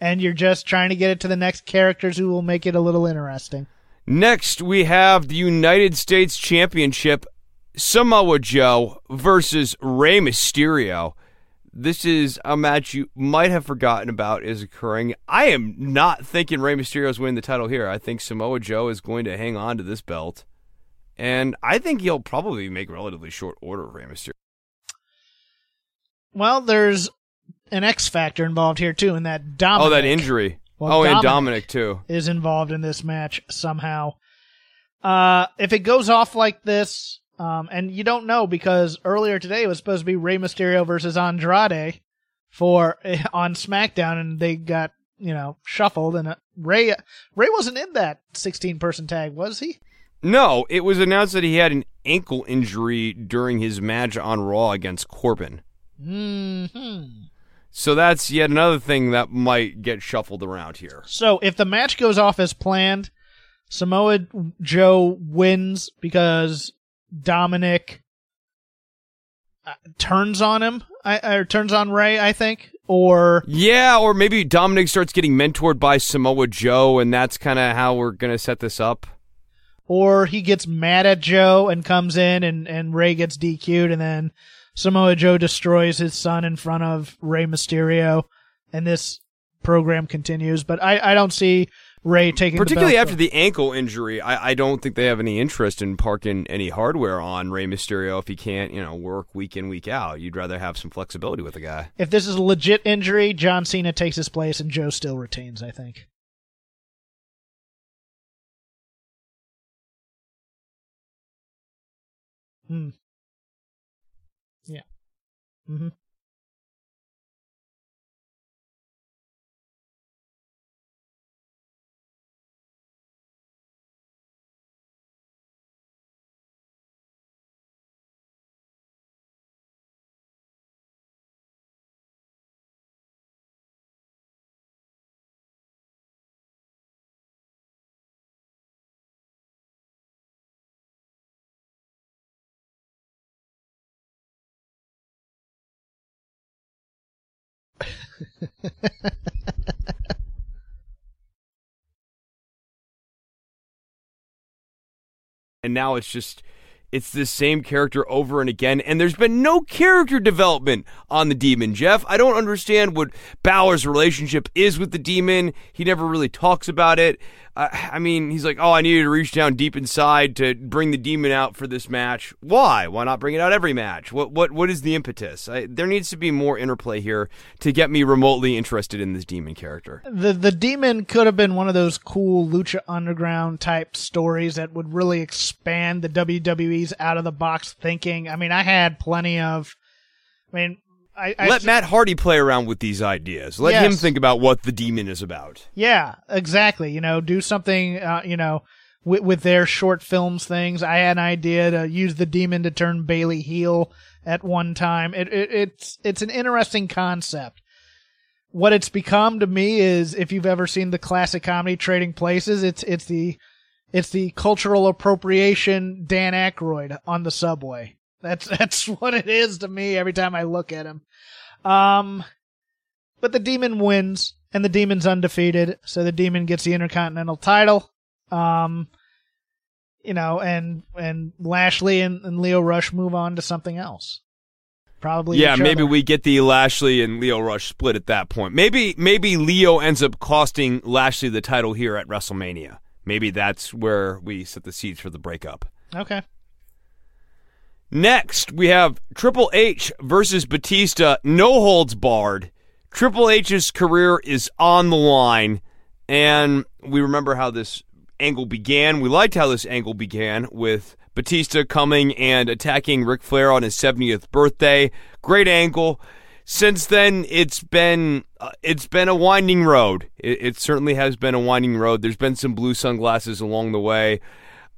And you're just trying to get it to the next characters who will make it a little interesting. Next, we have the United States Championship, Samoa Joe versus Rey Mysterio. This is a match you might have forgotten about is occurring. I am not thinking Rey Mysterio is winning the title here. I think Samoa Joe is going to hang on to this belt. And I think he'll probably make relatively short order of Rey Mysterio. Well, there's an X factor involved here too, and that Dominic. Oh, that injury. Well, and Dominic too is involved in this match somehow. If it goes off like this, and you don't know because earlier today it was supposed to be Rey Mysterio versus Andrade on SmackDown, and they got shuffled, and Rey wasn't in that 16-person tag, was he? No, it was announced that he had an ankle injury during his match on Raw against Corbin. So that's yet another thing that might get shuffled around here. So if the match goes off as planned, Samoa Joe wins because Dominic turns on him, or turns on Rey, I think. Or maybe Dominic starts getting mentored by Samoa Joe, and that's kind of how we're going to set this up. Or he gets mad at Joe and comes in, and Rey gets DQ'd, and then Samoa Joe destroys his son in front of Rey Mysterio, and this program continues. But I don't see Rey taking particularly the belt after the ankle injury. I don't think they have any interest in parking any hardware on Rey Mysterio if he can't, work week in, week out. You'd rather have some flexibility with the guy. If this is a legit injury, John Cena takes his place, and Joe still retains, I think. Yeah. Mm-hmm. And now it's the same character over and again, and there's been no character development on the Demon, Jeff. I don't understand what Balor's relationship is with the Demon. He never really talks about it. I mean, he's like, oh, I needed to reach down deep inside to bring the demon out for this match. Why? Why not bring it out every match? What is the impetus? There needs to be more interplay here to get me remotely interested in this demon character. The demon could have been one of those cool Lucha Underground type stories that would really expand the WWE's out-of-the-box thinking. I mean, I had plenty of... I mean... Let Matt Hardy play around with these ideas. Let him think about what the demon is about. Yeah, exactly. You know, do something, with their short films things. I had an idea to use the demon to turn Bayley heel at one time. It's an interesting concept. What it's become to me is, if you've ever seen the classic comedy Trading Places, it's the cultural appropriation Dan Aykroyd on the subway. That's what it is to me every time I look at him. But the demon wins, and the demon's undefeated, so the demon gets the Intercontinental title. And Lashley and Lio Rush move on to something else. Probably. Yeah, maybe we get the Lashley and Lio Rush split at that point. Maybe Lio ends up costing Lashley the title here at WrestleMania. Maybe that's where we set the seeds for the breakup. Okay. Next, we have Triple H versus Batista, no holds barred. Triple H's career is on the line, and we remember how this angle began. We liked how this angle began with Batista coming and attacking Ric Flair on his 70th birthday. Great angle. Since then, it's been a winding road. It certainly has been a winding road. There's been some blue sunglasses along the way.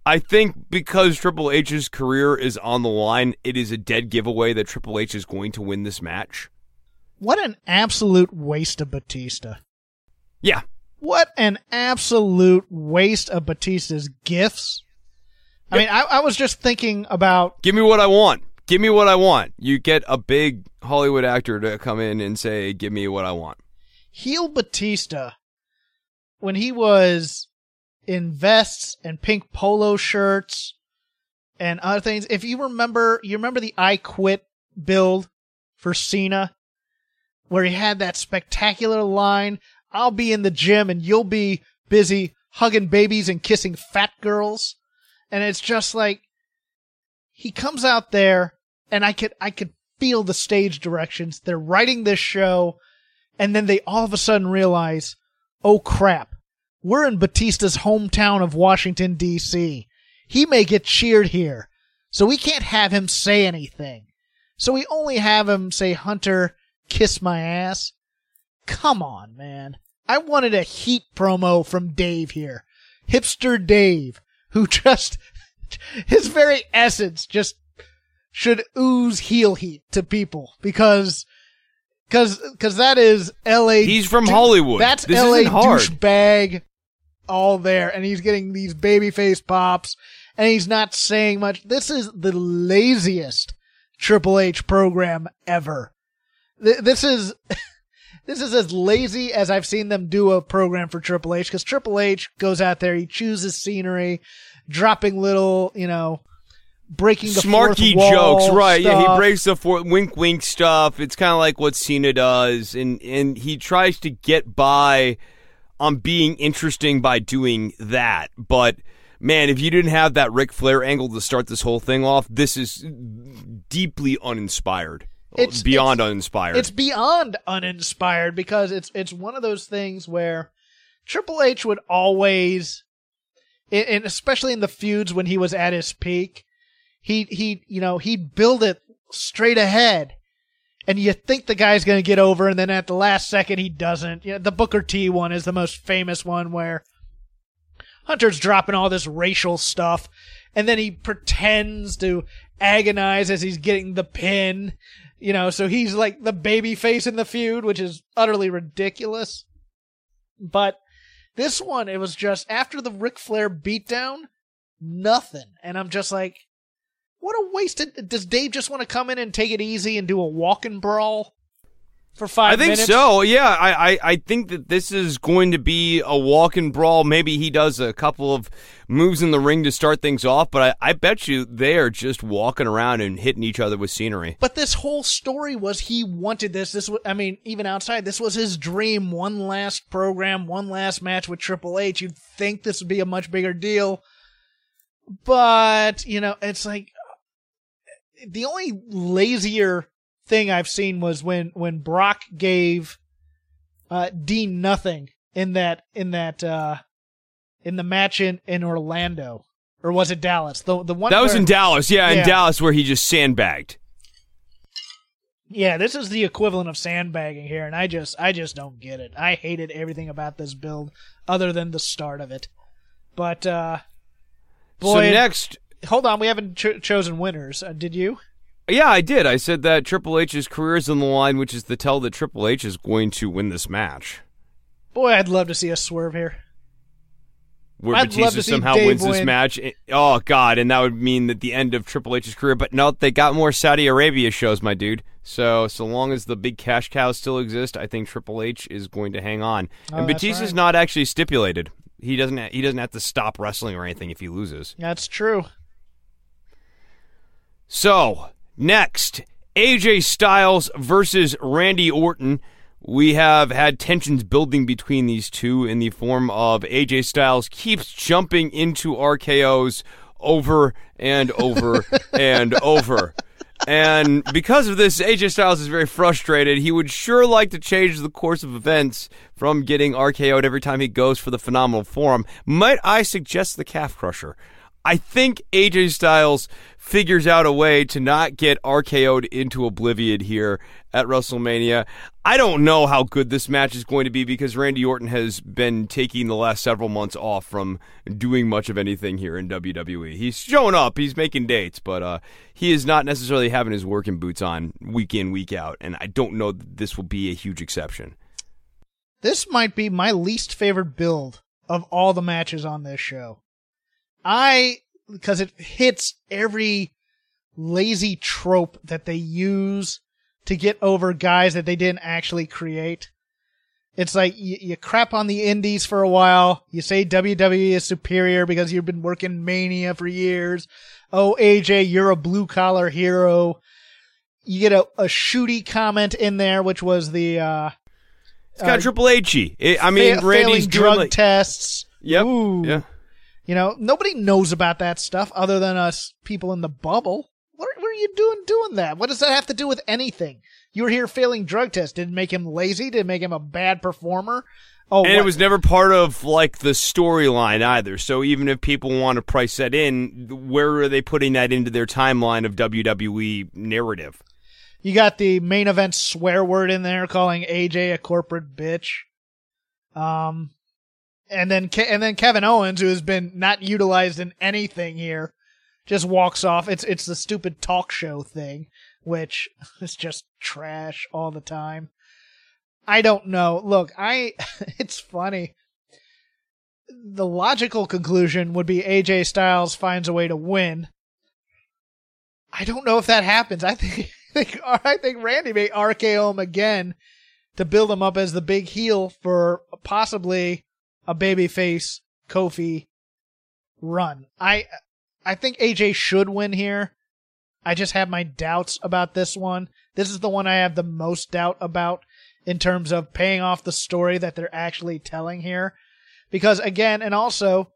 I think because Triple H's career is on the line, it is a dead giveaway that Triple H is going to win this match. What an absolute waste of Batista. Yeah. What an absolute waste of Batista's gifts. Yep. I mean, I was just thinking about... Give me what I want. Give me what I want. You get a big Hollywood actor to come in and say, give me what I want. Heel Batista, when he was... in vests and pink polo shirts and other things. If you remember the I Quit build for Cena, where he had that spectacular line, I'll be in the gym and you'll be busy hugging babies and kissing fat girls. And it's just like, he comes out there and I could feel the stage directions. They're writing this show. And then they all of a sudden realize, oh crap, we're in Batista's hometown of Washington, D.C. He may get cheered here, so we can't have him say anything. So we only have him say, Hunter, kiss my ass. Come on, man. I wanted a heat promo from Dave here. Hipster Dave, who just, his very essence just should ooze heel heat to people because that is L.A. He's from Hollywood. That's this L.A. douchebag all there. And he's getting these babyface pops. And he's not saying much. This is the laziest Triple H program ever. This is as lazy as I've seen them do a program for Triple H. Because Triple H goes out there. He chooses scenery. Dropping little, breaking the smarky fourth wall jokes, right? Stuff. Yeah, he breaks the fourth wink, wink stuff. It's kind of like what Cena does, and he tries to get by on being interesting by doing that. But man, if you didn't have that Ric Flair angle to start this whole thing off, this is deeply uninspired. It's beyond uninspired. It's beyond uninspired because it's one of those things where Triple H would always, and especially in the feuds when he was at his peak. He'd build it straight ahead and you think the guy's going to get over. And then at the last second, he doesn't. The Booker T one is the most famous one where Hunter's dropping all this racial stuff. And then he pretends to agonize as he's getting the pin, so he's like the baby face in the feud, which is utterly ridiculous. But this one, it was just after the Ric Flair beatdown, nothing. And I'm just like, what a waste. Does Dave just want to come in and take it easy and do a walk and brawl? for 5 minutes? I think so, yeah. I think that this is going to be a walk and brawl. Maybe he does a couple of moves in the ring to start things off, but I bet you they are just walking around and hitting each other with scenery. But this whole story was he wanted this. This was, I mean, even outside, this was his dream. One last program, one last match with Triple H. You'd think this would be a much bigger deal. But, you know, it's like the only lazier thing I've seen was when Brock gave Dean nothing in the match in Orlando, or was it Dallas? The one that was in Dallas, yeah, in Dallas where he just sandbagged. Yeah, this is the equivalent of sandbagging here, and I just don't get it. I hated everything about this build other than the start of it. But boy, so next, hold on, we haven't chosen winners. Did you? Yeah, I did. I said that Triple H's career is on the line, which is the tell that Triple H is going to win this match. Boy, I'd love to see a swerve here. Where I'd Batista somehow wins this match. Oh, God, and that would mean that the end of Triple H's career. But no, they got more Saudi Arabia shows, my dude. So long as the big cash cows still exist, I think Triple H is going to hang on. Oh, and Batista's not actually stipulated. He doesn't have to stop wrestling or anything if he loses. That's true. So next, AJ Styles versus Randy Orton. We have had tensions building between these two in the form of AJ Styles keeps jumping into RKOs over and over and over. And because of this, AJ Styles is very frustrated. He would sure like to change the course of events from getting RKO'd every time he goes for the phenomenal forearm. Might I suggest the calf crusher? I think AJ Styles figures out a way to not get RKO'd into oblivion here at WrestleMania. I don't know how good this match is going to be because Randy Orton has been taking the last several months off from doing much of anything here in WWE. He's showing up, he's making dates, but he is not necessarily having his working boots on week in, week out, and I don't know that this will be a huge exception. This might be my least favorite build of all the matches on this show. Because it hits every lazy trope that they use to get over guys that they didn't actually create. It's like you crap on the indies for a while. You say WWE is superior because you've been working Mania for years. Oh, AJ, you're a blue-collar hero. You get a shooty comment in there, which was the... it's got Triple H-y. I mean, Randy's drug tests. Yep, ooh. Yeah. You know, nobody knows about that stuff other than us people in the bubble. What are you doing that? What does that have to do with anything? You were here failing drug tests. Didn't make him lazy. Didn't make him a bad performer. Oh, and what? It was never part of, like, the storyline either. So even if people want to price that in, where are they putting that into their timeline of WWE narrative? You got the main event swear word in there calling AJ a corporate bitch. And then Kevin Owens, who has been not utilized in anything here, just walks off. It's the stupid talk show thing, which is just trash all the time. I don't know. Look, it's funny. The logical conclusion would be AJ Styles finds a way to win. I don't know if that happens. I think Randy may RKO him again to build him up as the big heel for possibly a babyface Kofi run. I think AJ should win here. I just have my doubts about this one. This is the one I have the most doubt about in terms of paying off the story that they're actually telling here. Because again, and also,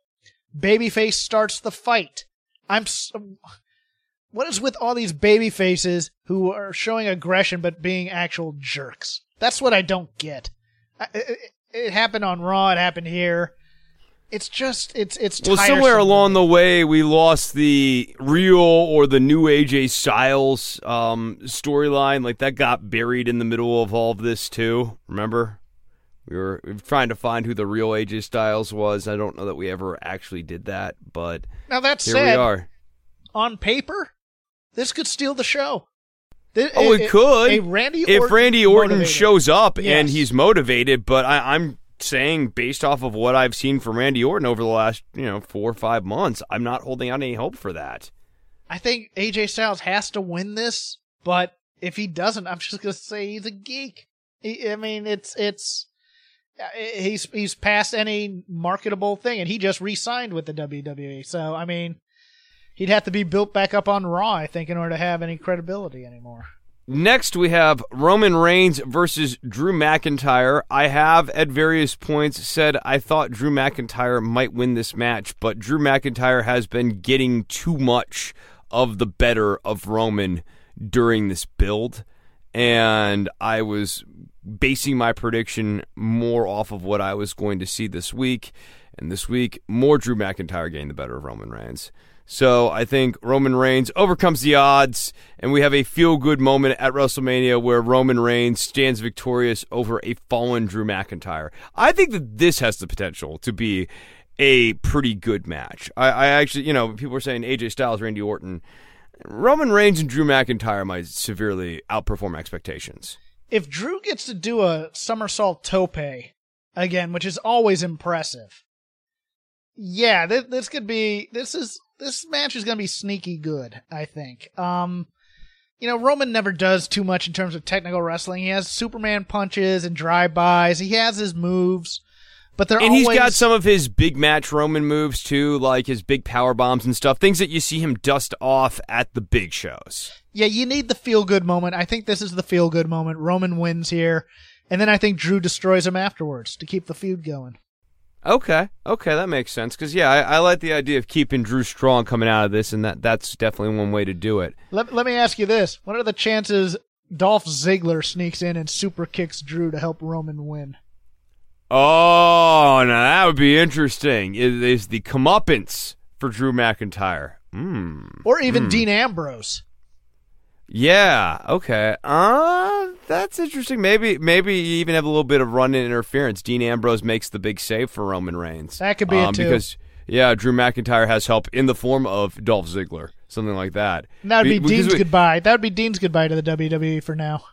babyface starts the fight. What is with all these babyfaces who are showing aggression but being actual jerks? That's what I don't get. It happened on Raw. It happened here. It's just, it's tiresome. Well, somewhere along the way, we lost the real or the new AJ Styles storyline. Like, that got buried in the middle of all of this, too. Remember? We were trying to find who the real AJ Styles was. I don't know that we ever actually did that, but now that here said, we are. On paper, this could steal the show. It could. If Randy Orton motivated. Shows up, yes. And he's motivated, but I'm saying based off of what I've seen from Randy Orton over the last 4 or 5 months, I'm not holding out any hope for that. I think AJ Styles has to win this, but if he doesn't, I'm just going to say he's a geek. I mean, he's past any marketable thing, and he just re-signed with the WWE. So, I mean, he'd have to be built back up on Raw, I think, in order to have any credibility anymore. Next, we have Roman Reigns versus Drew McIntyre. I have, at various points, said I thought Drew McIntyre might win this match, but Drew McIntyre has been getting too much of the better of Roman during this build, and I was basing my prediction more off of what I was going to see this week, and this week, more Drew McIntyre getting the better of Roman Reigns. So I think Roman Reigns overcomes the odds, and we have a feel-good moment at WrestleMania where Roman Reigns stands victorious over a fallen Drew McIntyre. I think that this has the potential to be a pretty good match. I actually, you know, people are saying AJ Styles, Randy Orton. Roman Reigns and Drew McIntyre might severely outperform expectations. If Drew gets to do a somersault tope again, which is always impressive, yeah, this could be, this match is going to be sneaky good, I think. You know, Roman never does too much in terms of technical wrestling. He has Superman punches and drive-bys. He has his moves, but they're always... And he's got some of his big match Roman moves, too, like his big power bombs and stuff, things that you see him dust off at the big shows. Yeah, you need the feel-good moment. I think this is the feel-good moment. Roman wins here, and then I think Drew destroys him afterwards to keep the feud going. Okay, that makes sense. Because, yeah, I like the idea of keeping Drew strong coming out of this, and that's definitely one way to do it. Let me ask you this. What are the chances Dolph Ziggler sneaks in and super kicks Drew to help Roman win? Oh, now that would be interesting. It is the comeuppance for Drew McIntyre. Or even Dean Ambrose. Yeah, okay. That's interesting. Maybe you even have a little bit of run-in interference. Dean Ambrose makes the big save for Roman Reigns. That could be it, too. Because, yeah, Drew McIntyre has help in the form of Dolph Ziggler, something like that. And that would be Dean's goodbye. That would be Dean's goodbye to the WWE for now.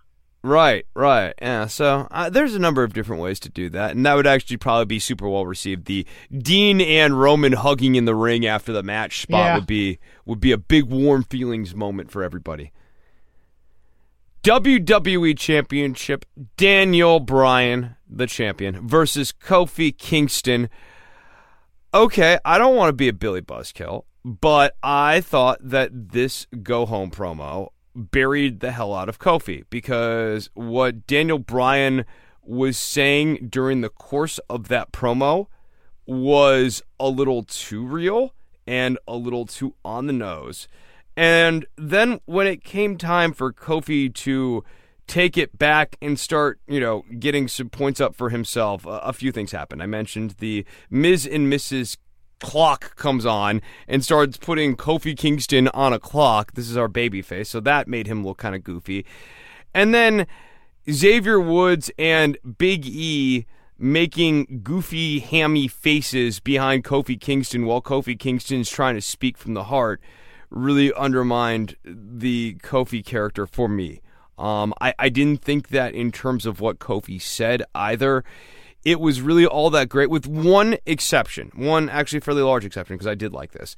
Right. Yeah, so there's a number of different ways to do that, and that would actually probably be super well received. The Dean and Roman hugging in the ring after the match spot would be a big warm feelings moment for everybody. WWE Championship, Daniel Bryan, the champion, versus Kofi Kingston. Okay, I don't want to be a Billy Buzzkill, but I thought that this go-home promo buried the hell out of Kofi, because what Daniel Bryan was saying during the course of that promo was a little too real and a little too on the nose. And then when it came time for Kofi to take it back and start, you know, getting some points up for himself, a few things happened. I mentioned the Ms. and Mrs. clock comes on and starts putting Kofi Kingston on a clock. This is our babyface, so that made him look kind of goofy. And then Xavier Woods and Big E making goofy, hammy faces behind Kofi Kingston while Kofi Kingston's trying to speak from the heart really undermined the Kofi character for me. I didn't think that in terms of what Kofi said either. It was really all that great, with one exception, one actually fairly large exception, because I did like this.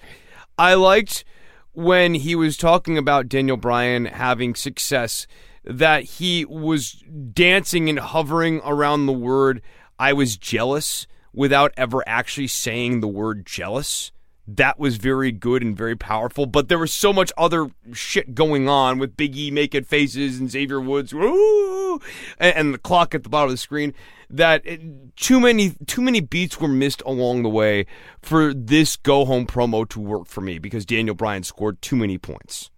I liked when he was talking about Daniel Bryan having success, that he was dancing and hovering around the word "I was jealous" without ever actually saying the word jealous. That was very good and very powerful, but there was so much other shit going on with Big E making faces and Xavier Woods, woo, and the clock at the bottom of the screen, that too many beats were missed along the way for this go-home promo to work for me, because Daniel Bryan scored too many points.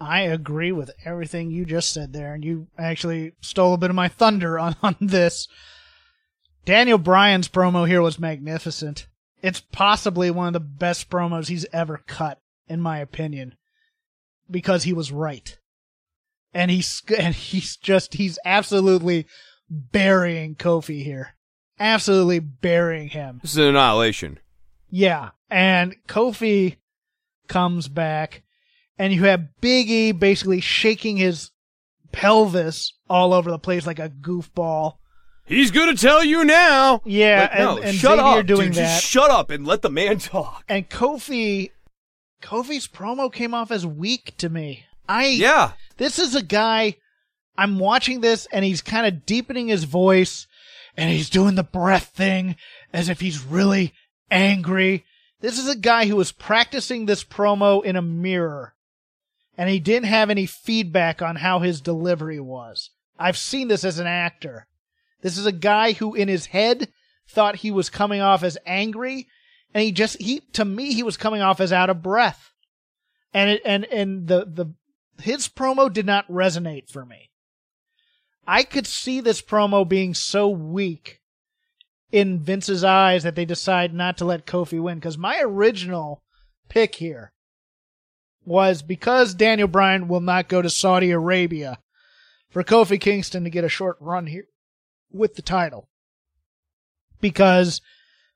I agree with everything you just said there, and you actually stole a bit of my thunder on this. Daniel Bryan's promo here was magnificent. It's possibly one of the best promos he's ever cut, in my opinion, because he was right. And he's absolutely burying Kofi here. Absolutely burying him. This is an annihilation. Yeah, and Kofi comes back, and you have Big E basically shaking his pelvis all over the place like a goofball. He's going to tell you now. Yeah, like, no, and shut Xavier up, doing dude. That. Just shut up and let the man talk. And Kofi's promo came off as weak to me. This is a guy I'm watching this and he's kind of deepening his voice and he's doing the breath thing as if he's really angry. This is a guy who was practicing this promo in a mirror and he didn't have any feedback on how his delivery was. I've seen this as an actor. This is a guy who in his head thought he was coming off as angry and to me he was coming off as out of breath. And his promo did not resonate for me. I could see this promo being so weak in Vince's eyes that they decide not to let Kofi win. Because my original pick here was because Daniel Bryan will not go to Saudi Arabia, for Kofi Kingston to get a short run here with the title. Because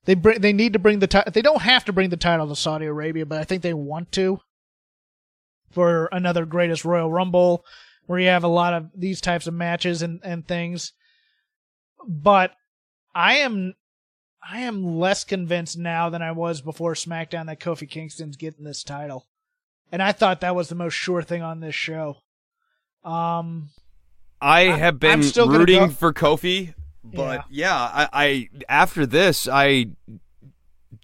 they don't have to bring the title to Saudi Arabia, but I think they want to. For another Greatest Royal Rumble, where you have a lot of these types of matches and things. But I am less convinced now than I was before SmackDown that Kofi Kingston's getting this title. And I thought that was the most sure thing on this show. I have been rooting for Kofi, but I after this,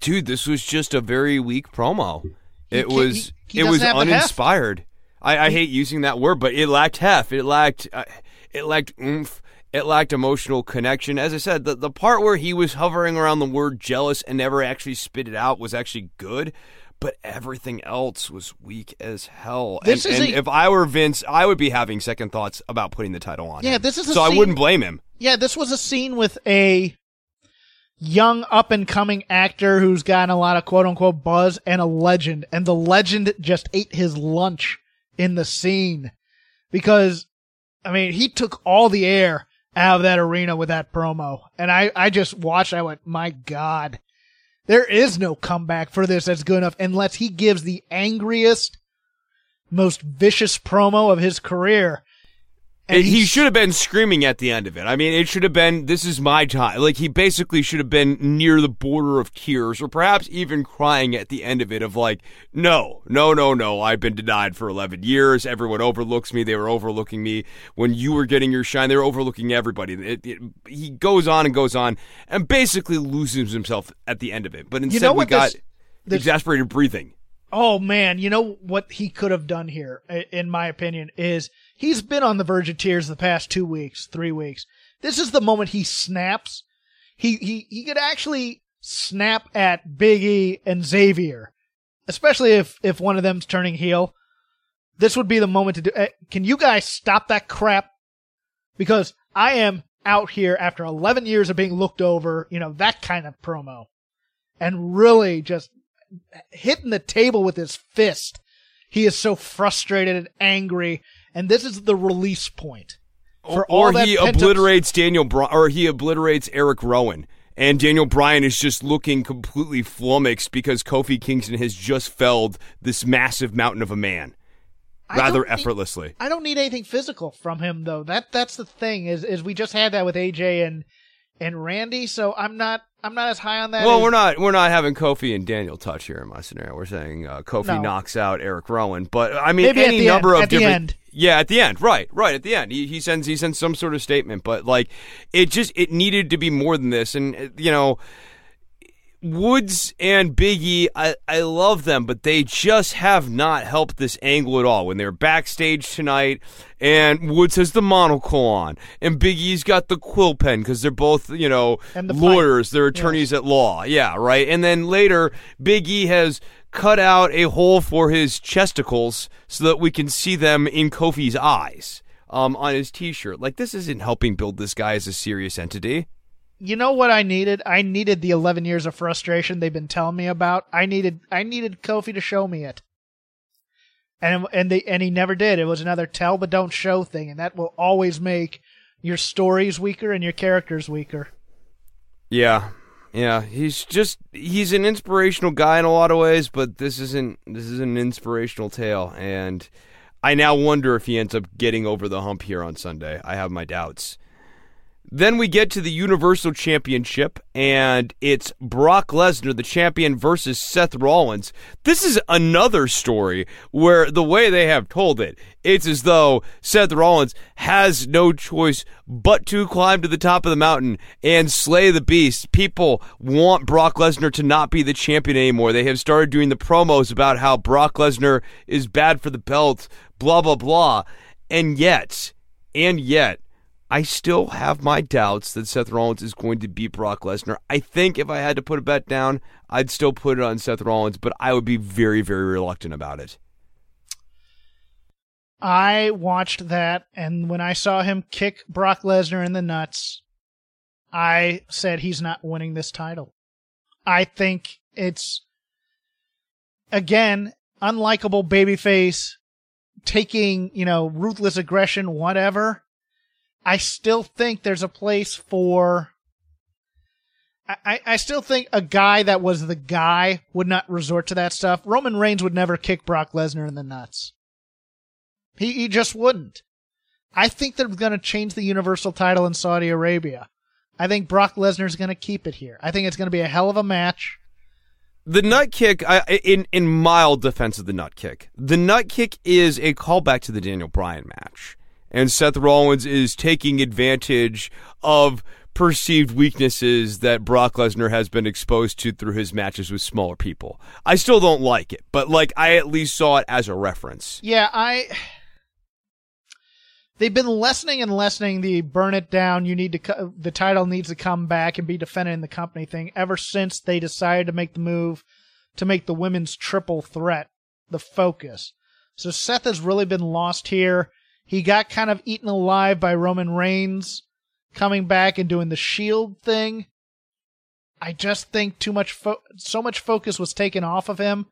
this was just a very weak promo. It was uninspired. I hate using that word, but it lacked heft. It lacked oomph. It lacked emotional connection. As I said, the part where he was hovering around the word jealous and never actually spit it out was actually good, but everything else was weak as hell. And if I were Vince, I would be having second thoughts about putting the title on him. So I wouldn't blame him. Yeah, this was a scene with a young up-and-coming actor who's gotten a lot of quote-unquote buzz and a legend, and the legend just ate his lunch in the scene because, I mean, he took all the air out of that arena with that promo, and I just watched, I went, my God, there is no comeback for this that's good enough unless he gives the angriest, most vicious promo of his career. He should have been screaming at the end of it. I mean, it should have been, this is my time. Like, he basically should have been near the border of tears or perhaps even crying at the end of it of like, no, I've been denied for 11 years. Everyone overlooks me. They were overlooking me. When you were getting your shine, they were overlooking everybody. He goes on and goes on and basically loses himself at the end of it. But instead we got exasperated breathing. Oh, man, you know what he could have done here, in my opinion, is he's been on the verge of tears the past 2 weeks, 3 weeks. This is the moment he snaps. He could actually snap at Big E and Xavier, especially if one of them's turning heel. This would be the moment to do. Can you guys stop that crap? Because I am out here after 11 years of being looked over, that kind of promo, and really just hitting the table with his fist. He is so frustrated and angry, and this is the release point. He obliterates Eric Rowan, and Daniel Bryan is just looking completely flummoxed because Kofi Kingston has just felled this massive mountain of a man effortlessly. I don't need anything physical from him though. That's the thing is we just had that with AJ and Randy, so I'm not as high on that. Well, we're not having Kofi and Daniel touch here in my scenario. We're saying Kofi knocks out Eric Rowan, but I mean maybe any number of different. Yeah, at the end, right at the end, he sends some sort of statement, but like it needed to be more than this, and Woods and Big E, I love them, but they just have not helped this angle at all. When they're backstage tonight, and Woods has the monocle on, and Big E's got the quill pen because they're both, lawyers, they're attorneys at law. Yeah, right. And then later, Big E has cut out a hole for his chesticles so that we can see them in Kofi's eyes on his T-shirt. Like, this isn't helping build this guy as a serious entity. You know what I needed? I needed the 11 years of frustration they've been telling me about. I needed Kofi to show me it. And he never did. It was another tell but don't show thing, and that will always make your stories weaker and your characters weaker. Yeah. Yeah, he's an inspirational guy in a lot of ways, but this is an inspirational tale, and I now wonder if he ends up getting over the hump here on Sunday. I have my doubts. Then we get to the Universal Championship, and it's Brock Lesnar, the champion, versus Seth Rollins. This is another story where the way they have told it, it's as though Seth Rollins has no choice but to climb to the top of the mountain and slay the beast. People want Brock Lesnar to not be the champion anymore. They have started doing the promos about how Brock Lesnar is bad for the belt, blah, blah, blah. And yet, I still have my doubts that Seth Rollins is going to beat Brock Lesnar. I think if I had to put a bet down, I'd still put it on Seth Rollins, but I would be very, very reluctant about it. I watched that, and when I saw him kick Brock Lesnar in the nuts, I said he's not winning this title. I think it's, again, unlikable babyface, taking, ruthless aggression, whatever. I still think there's a place for... I still think a guy that was the guy would not resort to that stuff. Roman Reigns would never kick Brock Lesnar in the nuts. He just wouldn't. I think they're going to change the Universal title in Saudi Arabia. I think Brock Lesnar's going to keep it here. I think it's going to be a hell of a match. The nut kick, in mild defense of the nut kick is a callback to the Daniel Bryan match. And Seth Rollins is taking advantage of perceived weaknesses that Brock Lesnar has been exposed to through his matches with smaller people. I still don't like it, but I at least saw it as a reference. Yeah, they've been lessening the burn it down, the title needs to come back and be defended in the company thing ever since they decided to make the move to make the women's triple threat the focus. So Seth has really been lost here. He got kind of eaten alive by Roman Reigns coming back and doing the Shield thing. I just think so much focus was taken off of him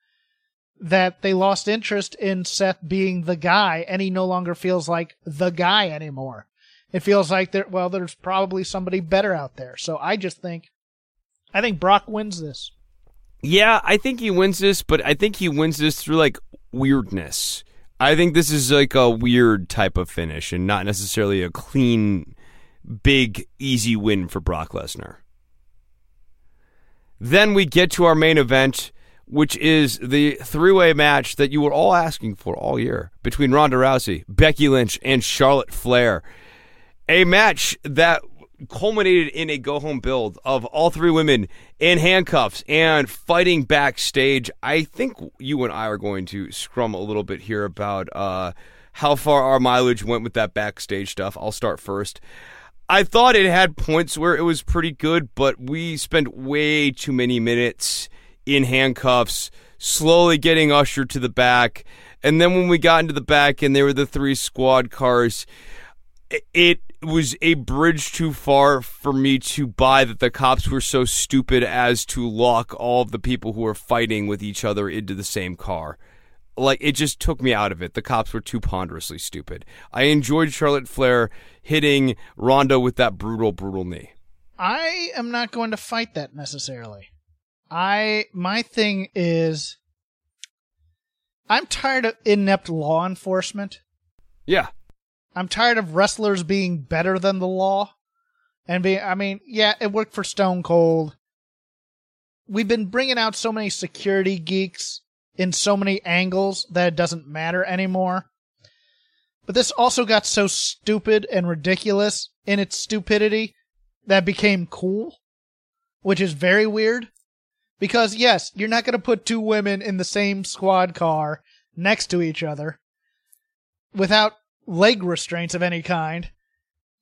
that they lost interest in Seth being the guy, and he no longer feels like the guy anymore. It feels like there's probably somebody better out there. So I think Brock wins this. Yeah, I think he wins this, but I think he wins this through weirdness. I think this is a weird type of finish and not necessarily a clean, big, easy win for Brock Lesnar. Then we get to our main event, which is the three-way match that you were all asking for all year between Ronda Rousey, Becky Lynch, and Charlotte Flair. A match that culminated in a go-home build of all three women in handcuffs and fighting backstage. I think you and I are going to scrum a little bit here about how far our mileage went with that backstage stuff. I'll start first. I thought it had points where it was pretty good, but we spent way too many minutes in handcuffs, slowly getting ushered to the back. And then when we got into the back and there were the three squad cars, it was a bridge too far for me to buy that the cops were so stupid as to lock all of the people who were fighting with each other into the same car. It just took me out of it. The cops were too ponderously stupid. I enjoyed Charlotte Flair hitting Ronda with that brutal, brutal knee. I am not going to fight that necessarily. My thing is, I'm tired of inept law enforcement. Yeah. I'm tired of wrestlers being better than the law. It worked for Stone Cold. We've been bringing out so many security geeks in so many angles that it doesn't matter anymore. But this also got so stupid and ridiculous in its stupidity that became cool, which is very weird. Because, yes, you're not going to put two women in the same squad car next to each other without leg restraints of any kind.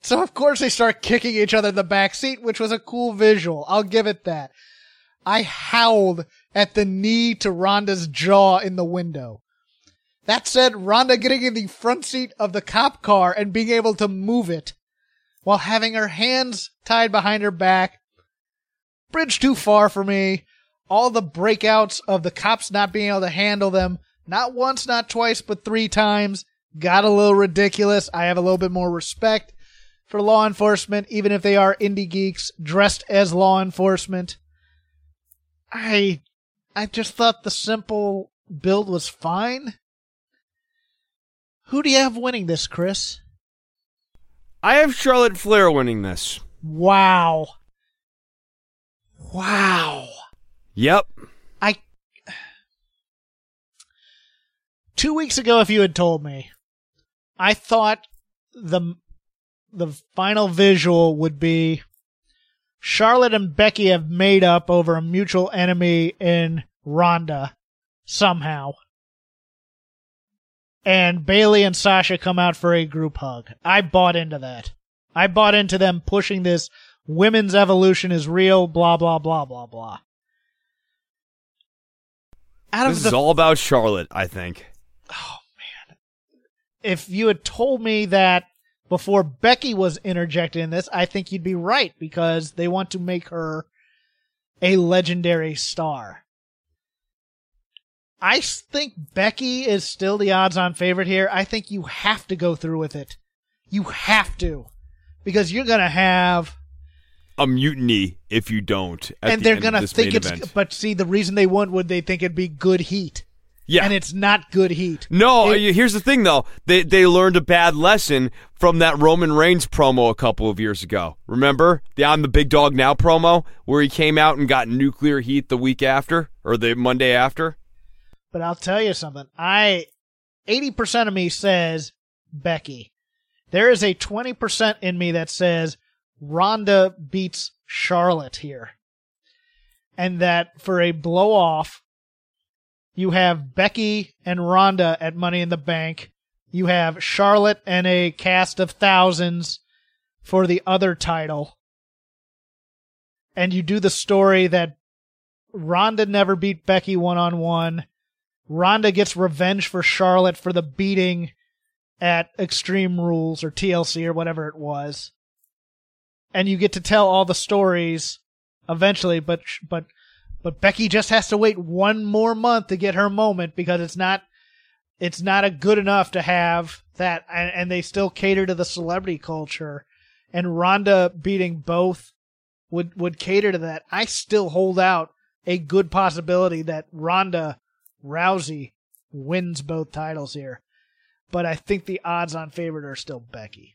So of course they start kicking each other in the back seat, which was a cool visual. I'll give it that. I howled at the knee to Ronda's jaw in the window. That said, Ronda getting in the front seat of the cop car and being able to move it while having her hands tied behind her back. Bridge too far for me. All the breakouts of the cops not being able to handle them, not once, not twice, but three times. Got a little ridiculous. I have a little bit more respect for law enforcement, even if they are indie geeks dressed as law enforcement. I just thought the simple build was fine. Who do you have winning this, Chris? I have Charlotte Flair winning this. Wow. Yep. 2 weeks ago, if you had told me, I thought the final visual would be Charlotte and Becky have made up over a mutual enemy in Ronda somehow. And Bayley and Sasha come out for a group hug. I bought into that. I bought into them pushing this women's evolution is real, blah, blah, blah, blah, blah. This is all about Charlotte, I think. Oh, man. If you had told me that before Becky was interjected in this, I think you'd be right, because they want to make her a legendary star. I think Becky is still the odds-on favorite here. I think you have to go through with it. You have to. Because you're going to have a mutiny if you don't. And they're going to think it's... But see, the reason they wouldn't would they think it'd be good heat. Yeah. And it's not good heat. No, here's the thing, though. They learned a bad lesson from that Roman Reigns promo a couple of years ago. Remember? The I'm the Big Dog Now promo, where he came out and got nuclear heat the week after, or the Monday after. But I'll tell you something. 80% of me says Becky. There is a 20% in me that says Ronda beats Charlotte here. And that for a blow-off, you have Becky and Ronda at Money in the Bank. You have Charlotte and a cast of thousands for the other title. And you do the story that Ronda never beat Becky one-on-one. Ronda gets revenge for Charlotte for the beating at Extreme Rules or TLC or whatever it was. And you get to tell all the stories eventually, but Becky just has to wait one more month to get her moment, because it's not a good enough to have that, and they still cater to the celebrity culture, and Ronda beating both would cater to that. I still hold out a good possibility that Ronda Rousey wins both titles here, but I think the odds-on favorite are still Becky.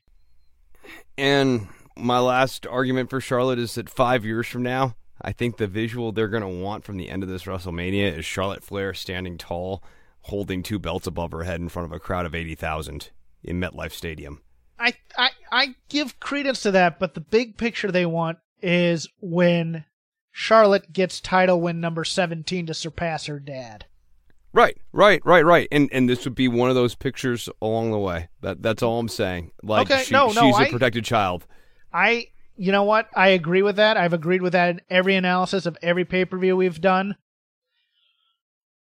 And my last argument for Charlotte is that 5 years from now, I think the visual they're going to want from the end of this WrestleMania is Charlotte Flair standing tall, holding two belts above her head in front of a crowd of 80,000 in MetLife Stadium. I give credence to that, but the big picture they want is when Charlotte gets title win number 17 to surpass her dad. Right. And this would be one of those pictures along the way. That's all I'm saying. Like, okay, she's a protected child. You know what? I agree with that. I've agreed with that in every analysis of every pay-per-view we've done.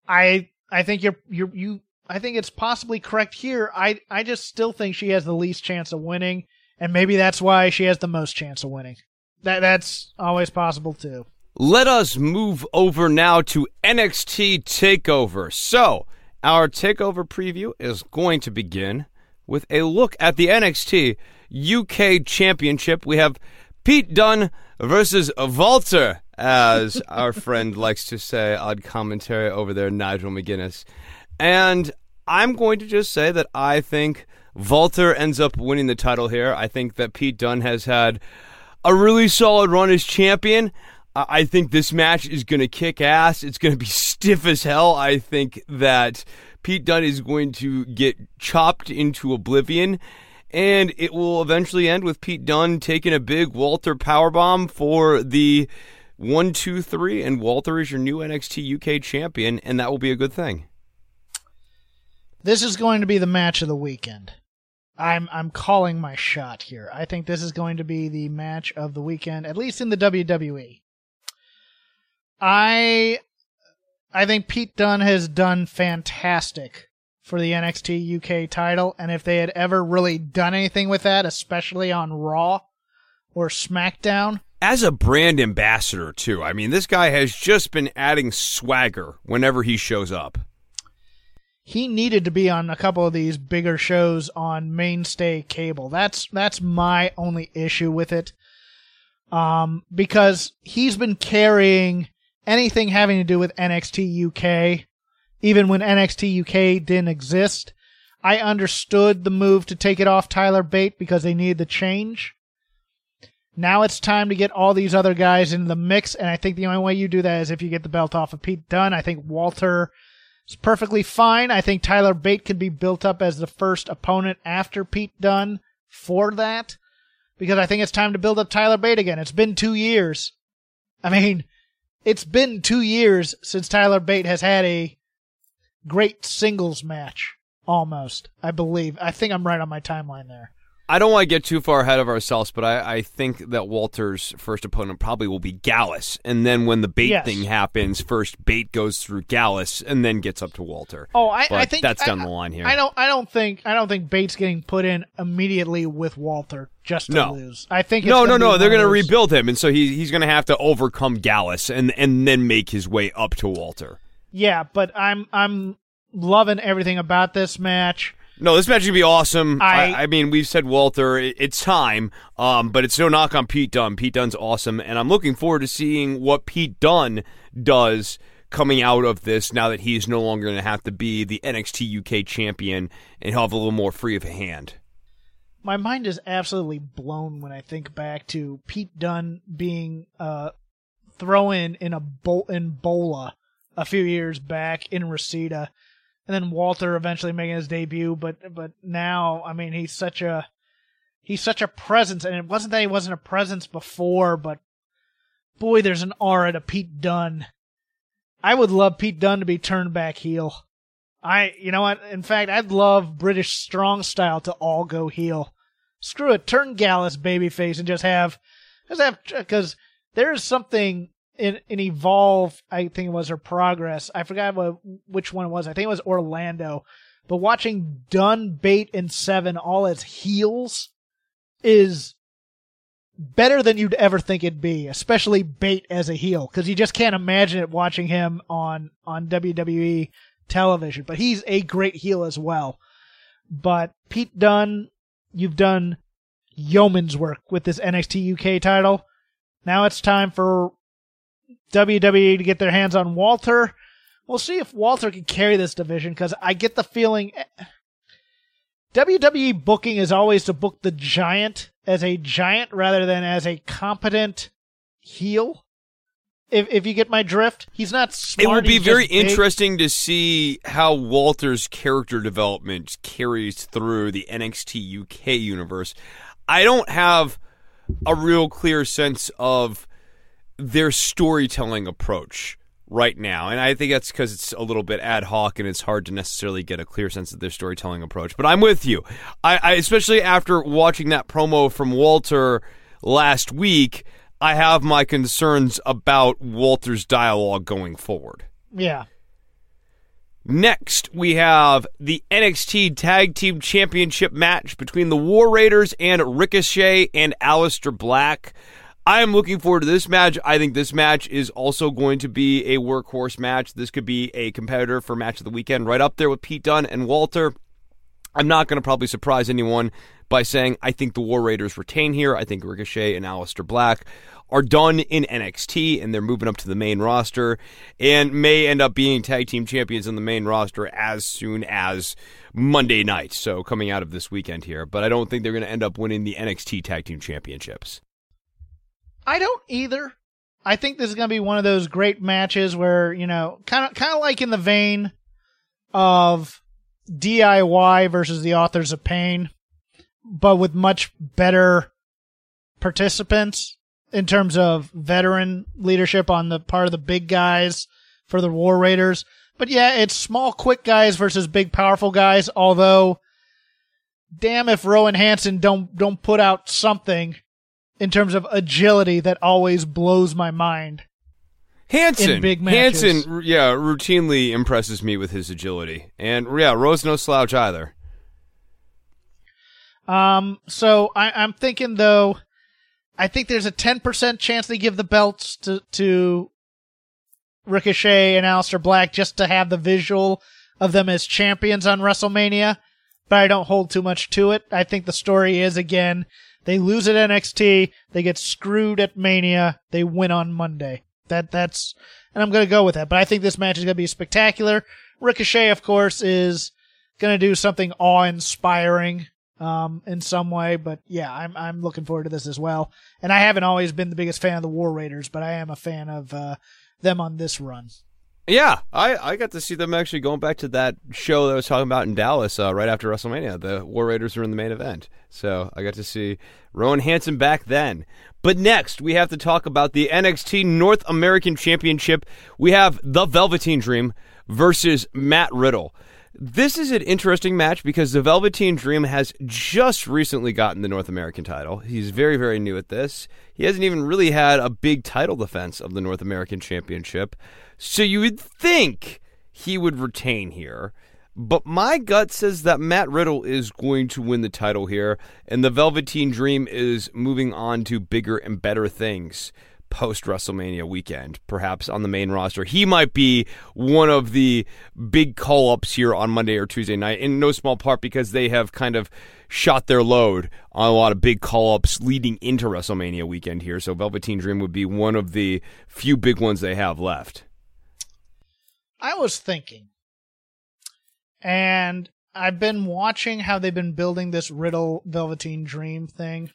I think it's possibly correct here. I just still think she has the least chance of winning, and maybe that's why she has the most chance of winning. That's always possible too. Let us move over now to NXT TakeOver. So, our TakeOver preview is going to begin with a look at the NXT UK Championship. We have Pete Dunne versus Walter, as our friend likes to say on commentary over there, Nigel McGuinness. And I'm going to just say that I think Walter ends up winning the title here. I think that Pete Dunne has had a really solid run as champion. I think this match is going to kick ass. It's going to be stiff as hell. I think that Pete Dunne is going to get chopped into oblivion, and it will eventually end with Pete Dunne taking a big Walter powerbomb for the 1-2-3, and Walter is your new NXT UK champion, and that will be a good thing. This is going to be the match of the weekend. I'm calling my shot here. I think this is going to be the match of the weekend, at least in the WWE. I think Pete Dunne has done fantastic for the NXT UK title, and if they had ever really done anything with that, especially on Raw or SmackDown. As a brand ambassador, too. I mean, this guy has just been adding swagger whenever he shows up. He needed to be on a couple of these bigger shows on mainstay cable. That's my only issue with it, because he's been carrying anything having to do with NXT UK, even when NXT UK didn't exist. I understood the move to take it off Tyler Bate because they needed the change. Now it's time to get all these other guys in the mix, and I think the only way you do that is if you get the belt off of Pete Dunne. I think Walter is perfectly fine. I think Tyler Bate could be built up as the first opponent after Pete Dunne for that, because I think it's time to build up Tyler Bate again. It's been 2 years. I mean, it's been 2 years since Tyler Bate has had a great singles match, almost, I believe. I think I'm right on my timeline there. I don't want to get too far ahead of ourselves, but I think that Walter's first opponent probably will be Gallus. And then when the Bate thing happens, first Bate goes through Gallus and then gets up to Walter. Oh, I think that's down the line here. I don't think Bate's getting put in immediately with Walter just to lose. I think it's no. They're going to rebuild him, and so he's going to have to overcome Gallus and then make his way up to Walter. Yeah, but I'm loving everything about this match. No, this match is going to be awesome. I mean, we've said Walter, it's time, but it's no knock on Pete Dunne. Pete Dunne's awesome, and I'm looking forward to seeing what Pete Dunne does coming out of this now that he's no longer going to have to be the NXT UK champion and he'll have a little more free of a hand. My mind is absolutely blown when I think back to Pete Dunne being thrown in Bola a few years back in Reseda. And then Walter eventually making his debut, but now, I mean, he's such a presence, and it wasn't that he wasn't a presence before, but boy, there's an aura to Pete Dunne. I would love Pete Dunne to be turned back heel. You know what? In fact, I'd love British Strong Style to all go heel. Screw it, turn Gallus babyface and just have because there is something. In Evolve, I think it was, or Progress, I forgot which one it was. I think it was Orlando. But watching Dunne, Bate, and Seven all as heels is better than you'd ever think it'd be, especially Bate as a heel, because you just can't imagine it watching him on WWE television. But he's a great heel as well. But Pete Dunne, you've done yeoman's work with this NXT UK title. Now it's time for WWE to get their hands on Walter. We'll see if Walter can carry this division, because I get the feeling WWE booking is always to book the giant as a giant rather than as a competent heel. If you get my drift, he's not smart. It will be very interesting to see how Walter's character development carries through the NXT UK universe. I don't have a real clear sense of their storytelling approach right now. And I think that's because it's a little bit ad hoc and it's hard to necessarily get a clear sense of their storytelling approach. But I'm with you. I especially after watching that promo from Walter last week, I have my concerns about Walter's dialogue going forward. Yeah. Next, we have the NXT Tag Team Championship match between the War Raiders and Ricochet and Aleister Black. I am looking forward to this match. I think this match is also going to be a workhorse match. This could be a competitor for match of the weekend right up there with Pete Dunne and Walter. I'm not going to probably surprise anyone by saying I think the War Raiders retain here. I think Ricochet and Aleister Black are done in NXT, and they're moving up to the main roster and may end up being tag team champions on the main roster as soon as Monday night, so coming out of this weekend here. But I don't think they're going to end up winning the NXT Tag Team Championships. I don't either. I think this is going to be one of those great matches where, you know, kind of like in the vein of DIY versus the Authors of Pain, but with much better participants in terms of veteran leadership on the part of the big guys for the War Raiders. But yeah, it's small, quick guys versus big, powerful guys, although damn if Rowan Hansen don't put out something in terms of agility that always blows my mind. Hansen, yeah, routinely impresses me with his agility. And, yeah, Rose no slouch either. So I'm thinking, though, I think there's a 10% chance they give the belts to Ricochet and Aleister Black just to have the visual of them as champions on WrestleMania, but I don't hold too much to it. I think the story is, again, they lose at NXT, they get screwed at Mania, they win on Monday. That's, and I'm going to go with that. But I think this match is going to be spectacular. Ricochet, of course, is going to do something awe-inspiring in some way. But yeah, I'm looking forward to this as well. And I haven't always been the biggest fan of the War Raiders, but I am a fan of them on this run. Yeah, I got to see them actually going back to that show that I was talking about in Dallas right after WrestleMania. The War Raiders were in the main event. So I got to see Rowan Hansen back then. But next, we have to talk about the NXT North American Championship. We have the Velveteen Dream versus Matt Riddle. This is an interesting match because the Velveteen Dream has just recently gotten the North American title. He's very, very new at this. He hasn't even really had a big title defense of the North American Championship. So you would think he would retain here. But my gut says that Matt Riddle is going to win the title here. And the Velveteen Dream is moving on to bigger and better things post-WrestleMania weekend, perhaps on the main roster. He might be one of the big call-ups here on Monday or Tuesday night, in no small part because they have kind of shot their load on a lot of big call-ups leading into WrestleMania weekend here. So Velveteen Dream would be one of the few big ones they have left. I was thinking, and I've been watching how they've been building this Riddle Velveteen Dream thing,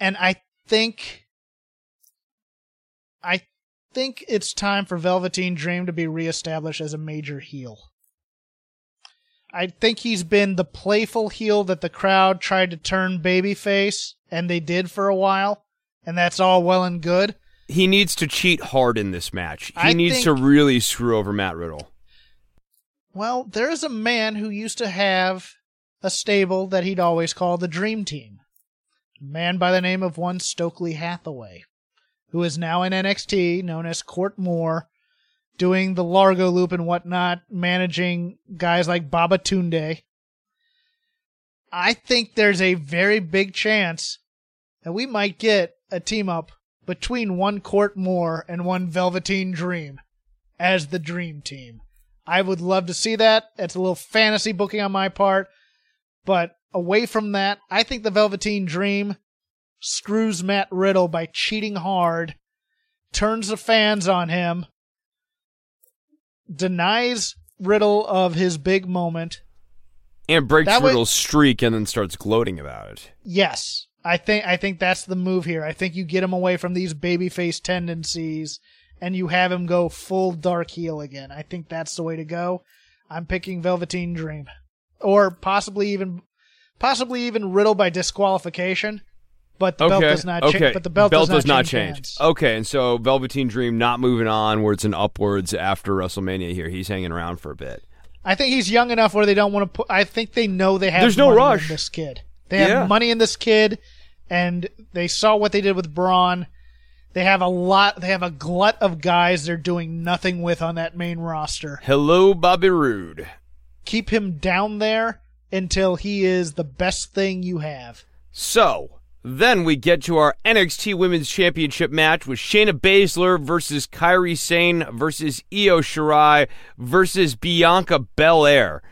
and I think it's time for Velveteen Dream to be reestablished as a major heel. I think he's been the playful heel that the crowd tried to turn babyface, and they did for a while, and that's all well and good. He needs to cheat hard in this match. He needs to really screw over Matt Riddle. Well, there's a man who used to have a stable that he'd always call the Dream Team. A man by the name of one Stokely Hathaway, who is now in NXT, known as Court Moore, doing the Largo Loop and whatnot, managing guys like Baba Tunde. I think there's a very big chance that we might get a team-up between one Court Moore and one Velveteen Dream as the Dream Team. I would love to see that. It's a little fantasy booking on my part. But away from that, I think the Velveteen Dream screws Matt Riddle by cheating hard, turns the fans on him, denies Riddle of his big moment, and breaks Riddle's streak and then starts gloating about it. Yes. I think that's the move here. I think you get him away from these babyface tendencies and you have him go full dark heel again. I think that's the way to go. I'm picking Velveteen Dream. Or possibly even Riddle by disqualification. But the belt does not change. Okay. But the belt does not change. Okay, and so Velveteen Dream not moving onwards and upwards after WrestleMania here. He's hanging around for a bit. I think he's young enough where they don't want to put. I think they know they have. There's no rush. This kid. They have money in this kid, and they saw what they did with Braun. They have a lot. They have a glut of guys they're doing nothing with on that main roster. Hello, Bobby Roode. Keep him down there until he is the best thing you have. So then we get to our NXT Women's Championship match with Shayna Baszler versus Kairi Sane versus Io Shirai versus Bianca Belair.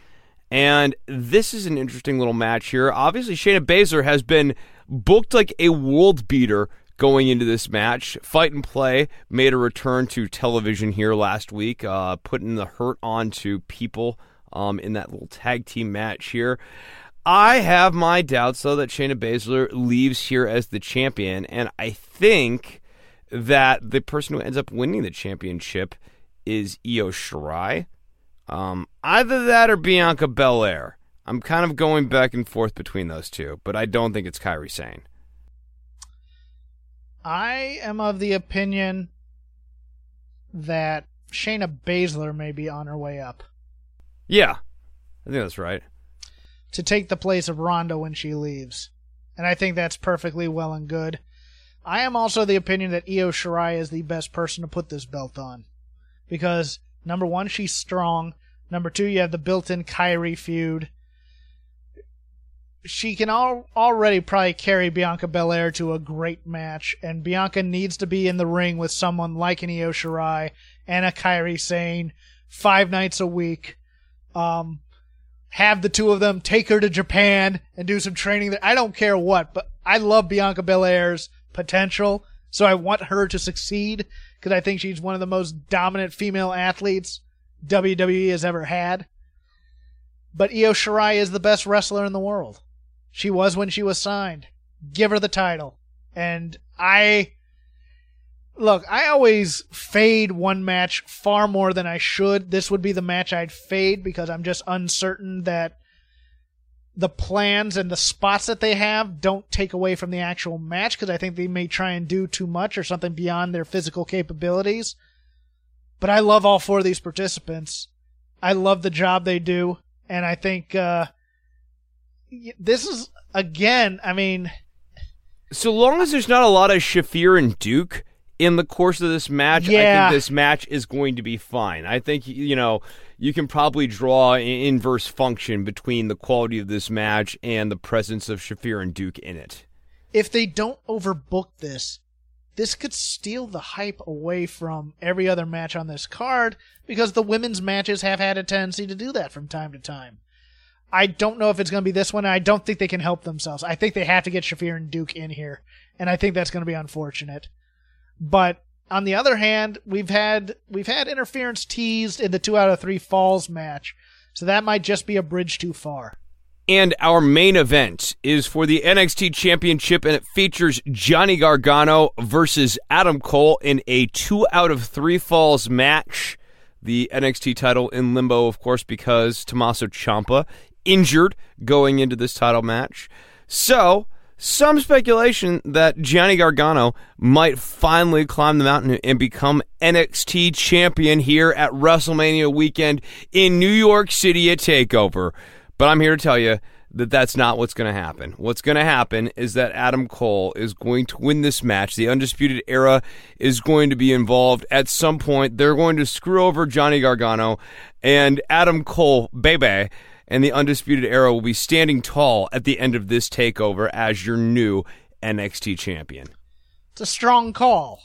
And this is an interesting little match here. Obviously, Shayna Baszler has been booked like a world beater going into this match. Fight and Play made a return to television here last week, putting the hurt onto people in that little tag team match here. I have my doubts, though, that Shayna Baszler leaves here as the champion, and I think that the person who ends up winning the championship is Io Shirai. Either that or Bianca Belair. I'm kind of going back and forth between those two, but I don't think it's Kairi Sane. I am of the opinion that Shayna Baszler may be on her way up. Yeah, I think that's right. To take the place of Ronda when she leaves. And I think that's perfectly well and good. I am also the opinion that Io Shirai is the best person to put this belt on. Because, number one, she's strong. Number two, you have the built-in Kairi feud. She can already probably carry Bianca Belair to a great match. And Bianca needs to be in the ring with someone like an Io Shirai and a Kairi Sane 5 nights a week. Have the two of them take her to Japan and do some training there. I don't care what, but I love Bianca Belair's potential, so I want her to succeed because I think she's one of the most dominant female athletes WWE has ever had. But Io Shirai is the best wrestler in the world. She was when she was signed. Give her the title. And I always fade one match far more than I should. This would be the match I'd fade because I'm just uncertain that the plans and the spots that they have don't take away from the actual match, because I think they may try and do too much or something beyond their physical capabilities. But I love all four of these participants. I love the job they do. And I think this is, again, I mean... So long as there's not a lot of Shafir and Duke in the course of this match, yeah. I think this match is going to be fine. I think, you can probably draw an inverse function between the quality of this match and the presence of Shafir and Duke in it. If they don't overbook this could steal the hype away from every other match on this card, because the women's matches have had a tendency to do that from time to time. I don't know if it's going to be this one. I don't think they can help themselves. I think they have to get Shafir and Duke in here, and I think that's going to be unfortunate. But on the other hand, we've had interference teased in the 2 out of 3 falls match, so that might just be a bridge too far. And our main event is for the NXT Championship, and it features Johnny Gargano versus Adam Cole in a 2 out of 3 falls match. The NXT title in limbo, of course, because Tommaso Ciampa injured going into this title match. So, some speculation that Johnny Gargano might finally climb the mountain and become NXT champion here at WrestleMania weekend in New York City at TakeOver. But I'm here to tell you that that's not what's going to happen. What's going to happen is that Adam Cole is going to win this match. The Undisputed Era is going to be involved at some point. They're going to screw over Johnny Gargano, and Adam Cole, baby, and the Undisputed Era will be standing tall at the end of this takeover as your new NXT champion. It's a strong call.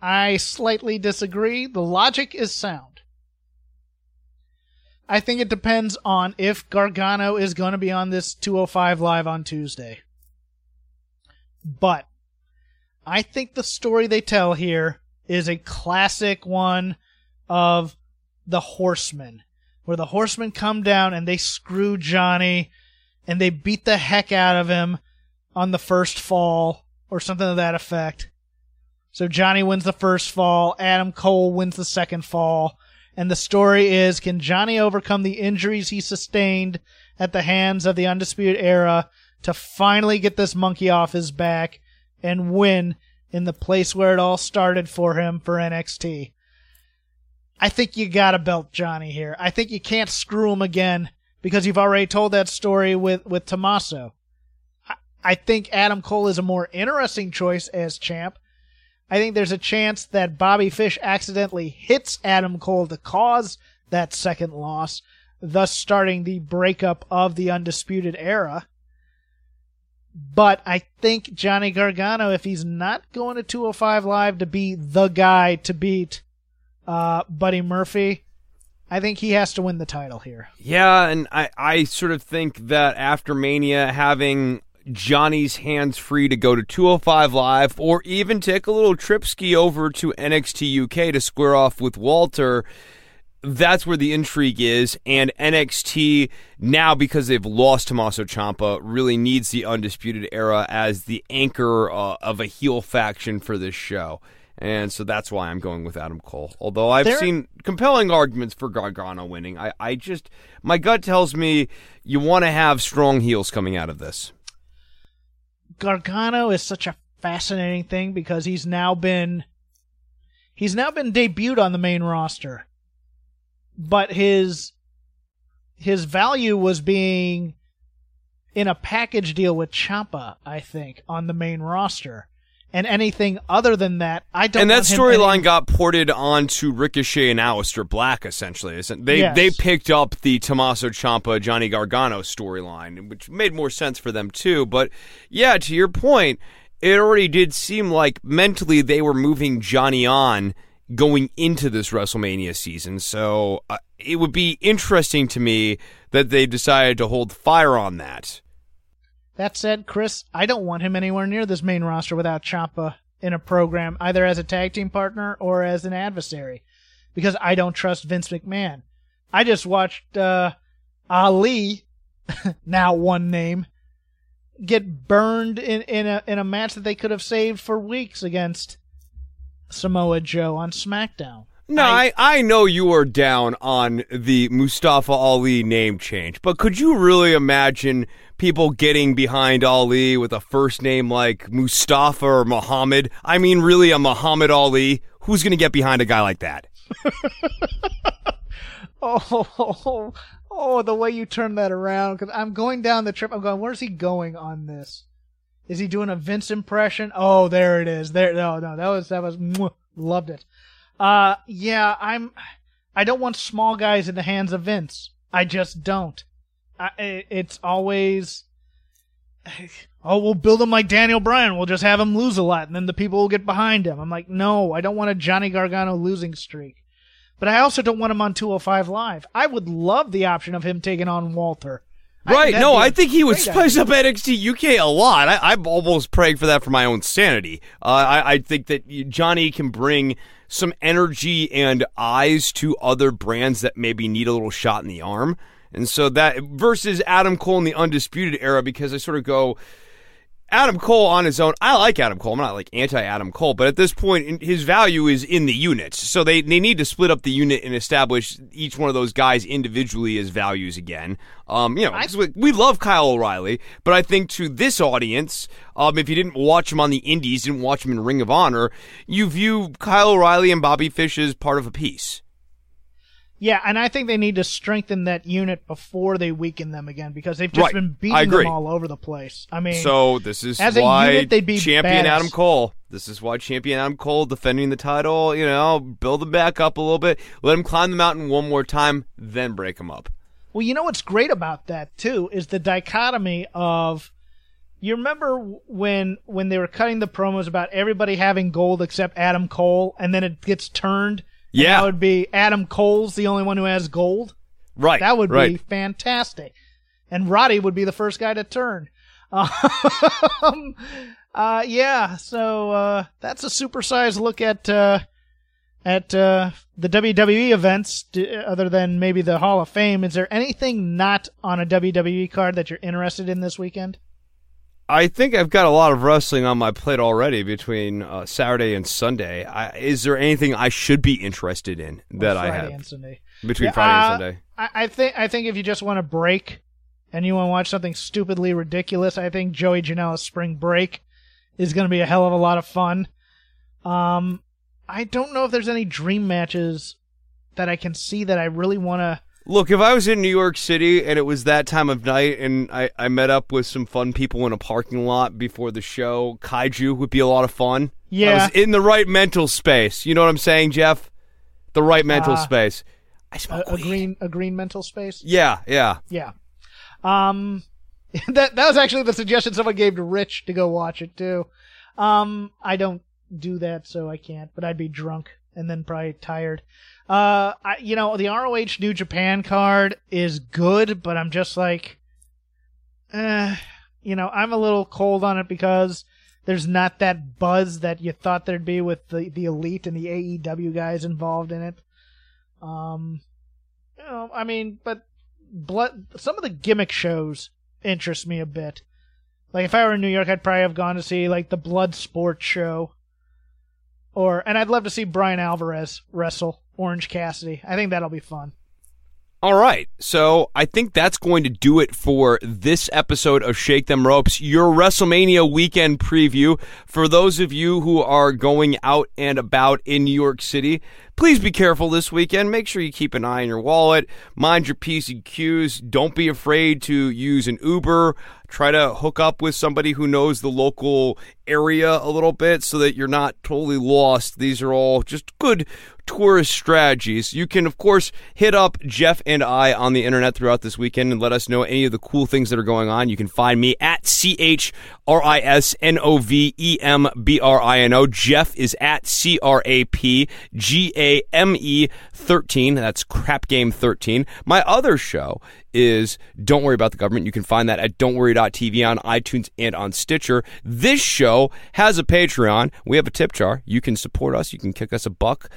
I slightly disagree. The logic is sound. I think it depends on if Gargano is going to be on this 205 Live on Tuesday. But I think the story they tell here is a classic one of the Horsemen, where the Horsemen come down and they screw Johnny and they beat the heck out of him on the first fall or something to that effect. So Johnny wins the first fall, Adam Cole wins the second fall. And the story is, can Johnny overcome the injuries he sustained at the hands of the Undisputed Era to finally get this monkey off his back and win in the place where it all started for him for NXT? I think you gotta belt Johnny here. I think you can't screw him again, because you've already told that story with Tommaso. I think Adam Cole is a more interesting choice as champ. I think there's a chance that Bobby Fish accidentally hits Adam Cole to cause that second loss, thus starting the breakup of the Undisputed Era. But I think Johnny Gargano, if he's not going to 205 Live to be the guy to beat Buddy Murphy, I think he has to win the title here. Yeah, and I sort of think that after Mania, having Johnny's hands free to go to 205 Live or even take a little trip ski over to NXT UK to square off with Walter, that's where the intrigue is. And NXT now, because they've lost Tommaso Ciampa, really needs the Undisputed Era as the anchor of a heel faction for this show. And so that's why I'm going with Adam Cole. Although I've seen compelling arguments for Gargano winning. I just, my gut tells me you want to have strong heels coming out of this. Gargano is such a fascinating thing, because he's now been debuted on the main roster, but his value was being in a package deal with Ciampa, I think, on the main roster. And anything other than that, I don't. And that storyline got ported onto Ricochet and Aleister Black, essentially. They picked up the Tommaso Ciampa, Johnny Gargano storyline, which made more sense for them too. But yeah, to your point, it already did seem like mentally they were moving Johnny on going into this WrestleMania season. So it would be interesting to me that they decided to hold fire on that. That said, Chris, I don't want him anywhere near this main roster without Ciampa in a program, either as a tag team partner or as an adversary, because I don't trust Vince McMahon. I just watched Ali, now one name, get burned in a match that they could have saved for weeks against Samoa Joe on SmackDown. No, I know you were down on the Mustafa Ali name change, but could you really imagine people getting behind Ali with a first name like Mustafa or Muhammad? I mean, really, a Muhammad Ali? Who's going to get behind a guy like that? Oh, the way you turn that around, because I'm going down the trip. I'm going, where's he going on this? Is he doing a Vince impression? Oh, there it is. There, no, that was loved it. Yeah, I don't want small guys in the hands of Vince. I just don't. It's always, oh, we'll build him like Daniel Bryan. We'll just have him lose a lot, and then the people will get behind him. I'm like, no, I don't want a Johnny Gargano losing streak. But I also don't want him on 205 Live. I would love the option of him taking on Walter. Right, no, I think he would spice up NXT UK a lot. I'm almost praying for that for my own sanity. I think that Johnny can bring some energy and eyes to other brands that maybe need a little shot in the arm. And so that versus Adam Cole in the Undisputed Era, because I sort of go, Adam Cole on his own, I like Adam Cole. I'm not like anti-Adam Cole, but at this point, his value is in the units. So they need to split up the unit and establish each one of those guys individually as values again. We love Kyle O'Reilly, but I think to this audience, if you didn't watch him on the Indies, didn't watch him in Ring of Honor, you view Kyle O'Reilly and Bobby Fish as part of a piece. Yeah, and I think they need to strengthen that unit before they weaken them again, because they've just been beating them all over the place. I mean, so this is why champion Adam Cole. This is why champion Adam Cole defending the title. You know, build him back up a little bit, let him climb the mountain one more time, then break him up. Well, you know what's great about that too is the dichotomy of, you remember when they were cutting the promos about everybody having gold except Adam Cole, and then it gets turned. And yeah, that would be Adam Cole's the only one who has gold. Right, that would be fantastic, and Roddy would be the first guy to turn. So that's a supersized look at the WWE events, other than maybe the Hall of Fame. Is there anything not on a WWE card that you're interested in this weekend? I think I've got a lot of wrestling on my plate already between Saturday and Sunday. Is there anything I should be interested in that I have? Friday and Sunday. I think if you just want a break and you want to watch something stupidly ridiculous, I think Joey Janela's Spring Break is going to be a hell of a lot of fun. I don't know if there's any dream matches that I can see that I really want to. Look, if I was in New York City and it was that time of night and I met up with some fun people in a parking lot before the show, Kaiju would be a lot of fun. Yeah. I was in the right mental space. You know what I'm saying, Jeff? The right mental space. I smoke weed. A green mental space? Yeah. That was actually the suggestion someone gave to Rich to go watch it, too. I don't do that, so I can't, but I'd be drunk and then probably tired. The ROH New Japan card is good, but I'm just like, I'm a little cold on it because there's not that buzz that you thought there'd be with the Elite and the AEW guys involved in it. But some of the gimmick shows interest me a bit. Like, if I were in New York, I'd probably have gone to see, like, the Blood Sport show. And I'd love to see Brian Alvarez wrestle Orange Cassidy. I think that'll be fun. All right. So I think that's going to do it for this episode of Shake Them Ropes, your WrestleMania weekend preview. For those of you who are going out and about in New York City, please be careful this weekend. Make sure you keep an eye on your wallet. Mind your P's and Q's. Don't be afraid to use an Uber. Try to hook up with somebody who knows the local area a little bit so that you're not totally lost. These are all just good tourist strategies. You can, of course, hit up Jeff and I on the internet throughout this weekend and let us know any of the cool things that are going on. You can find me at CHRISNOVEMBRINO. Jeff is at CRAPGAME13. That's Crap Game 13. My other show is Don't Worry About the Government. You can find that at don'tworry.tv on iTunes and on Stitcher. This show has a Patreon. We have a tip jar. You can support us. You can kick us a buck.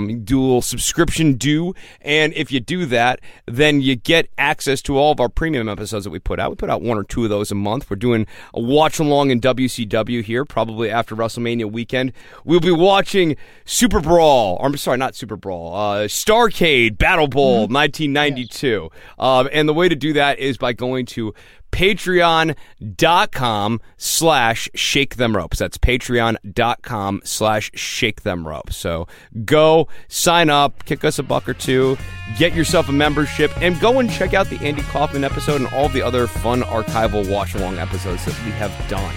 dual subscription due. And if you do that, then you get access to all of our premium episodes that we put out. We put out one or two of those a month. We're doing a watch-along in WCW here, probably after WrestleMania weekend. We'll be watching Super Brawl. Or, I'm sorry, not Super Brawl. Starrcade Battle Bowl 1992. Yes. And the way to do that is by going to patreon.com/shakethemropes. That's patreon.com/shakethemropes. So go sign up, kick us a buck or two, get yourself a membership, and go and check out the Andy Kaufman episode and all the other fun archival watch-along episodes that we have done.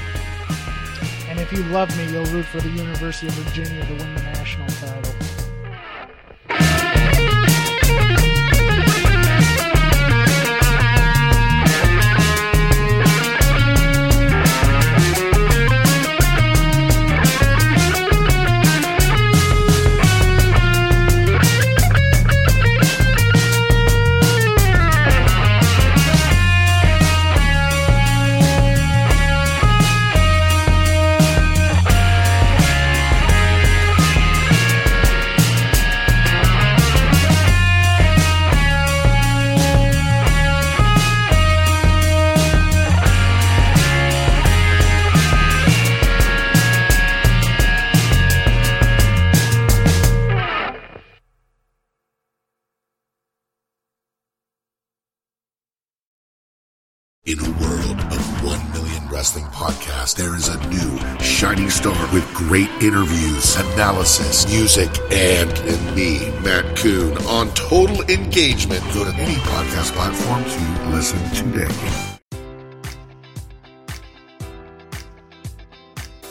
And if you love me, you'll root for the University of Virginia to win the national title. In a world of 1 million wrestling podcasts, there is a new shining star with great interviews, analysis, music, and me, Matt Kuhn, on Total Engagement. Go to any podcast platform to listen today.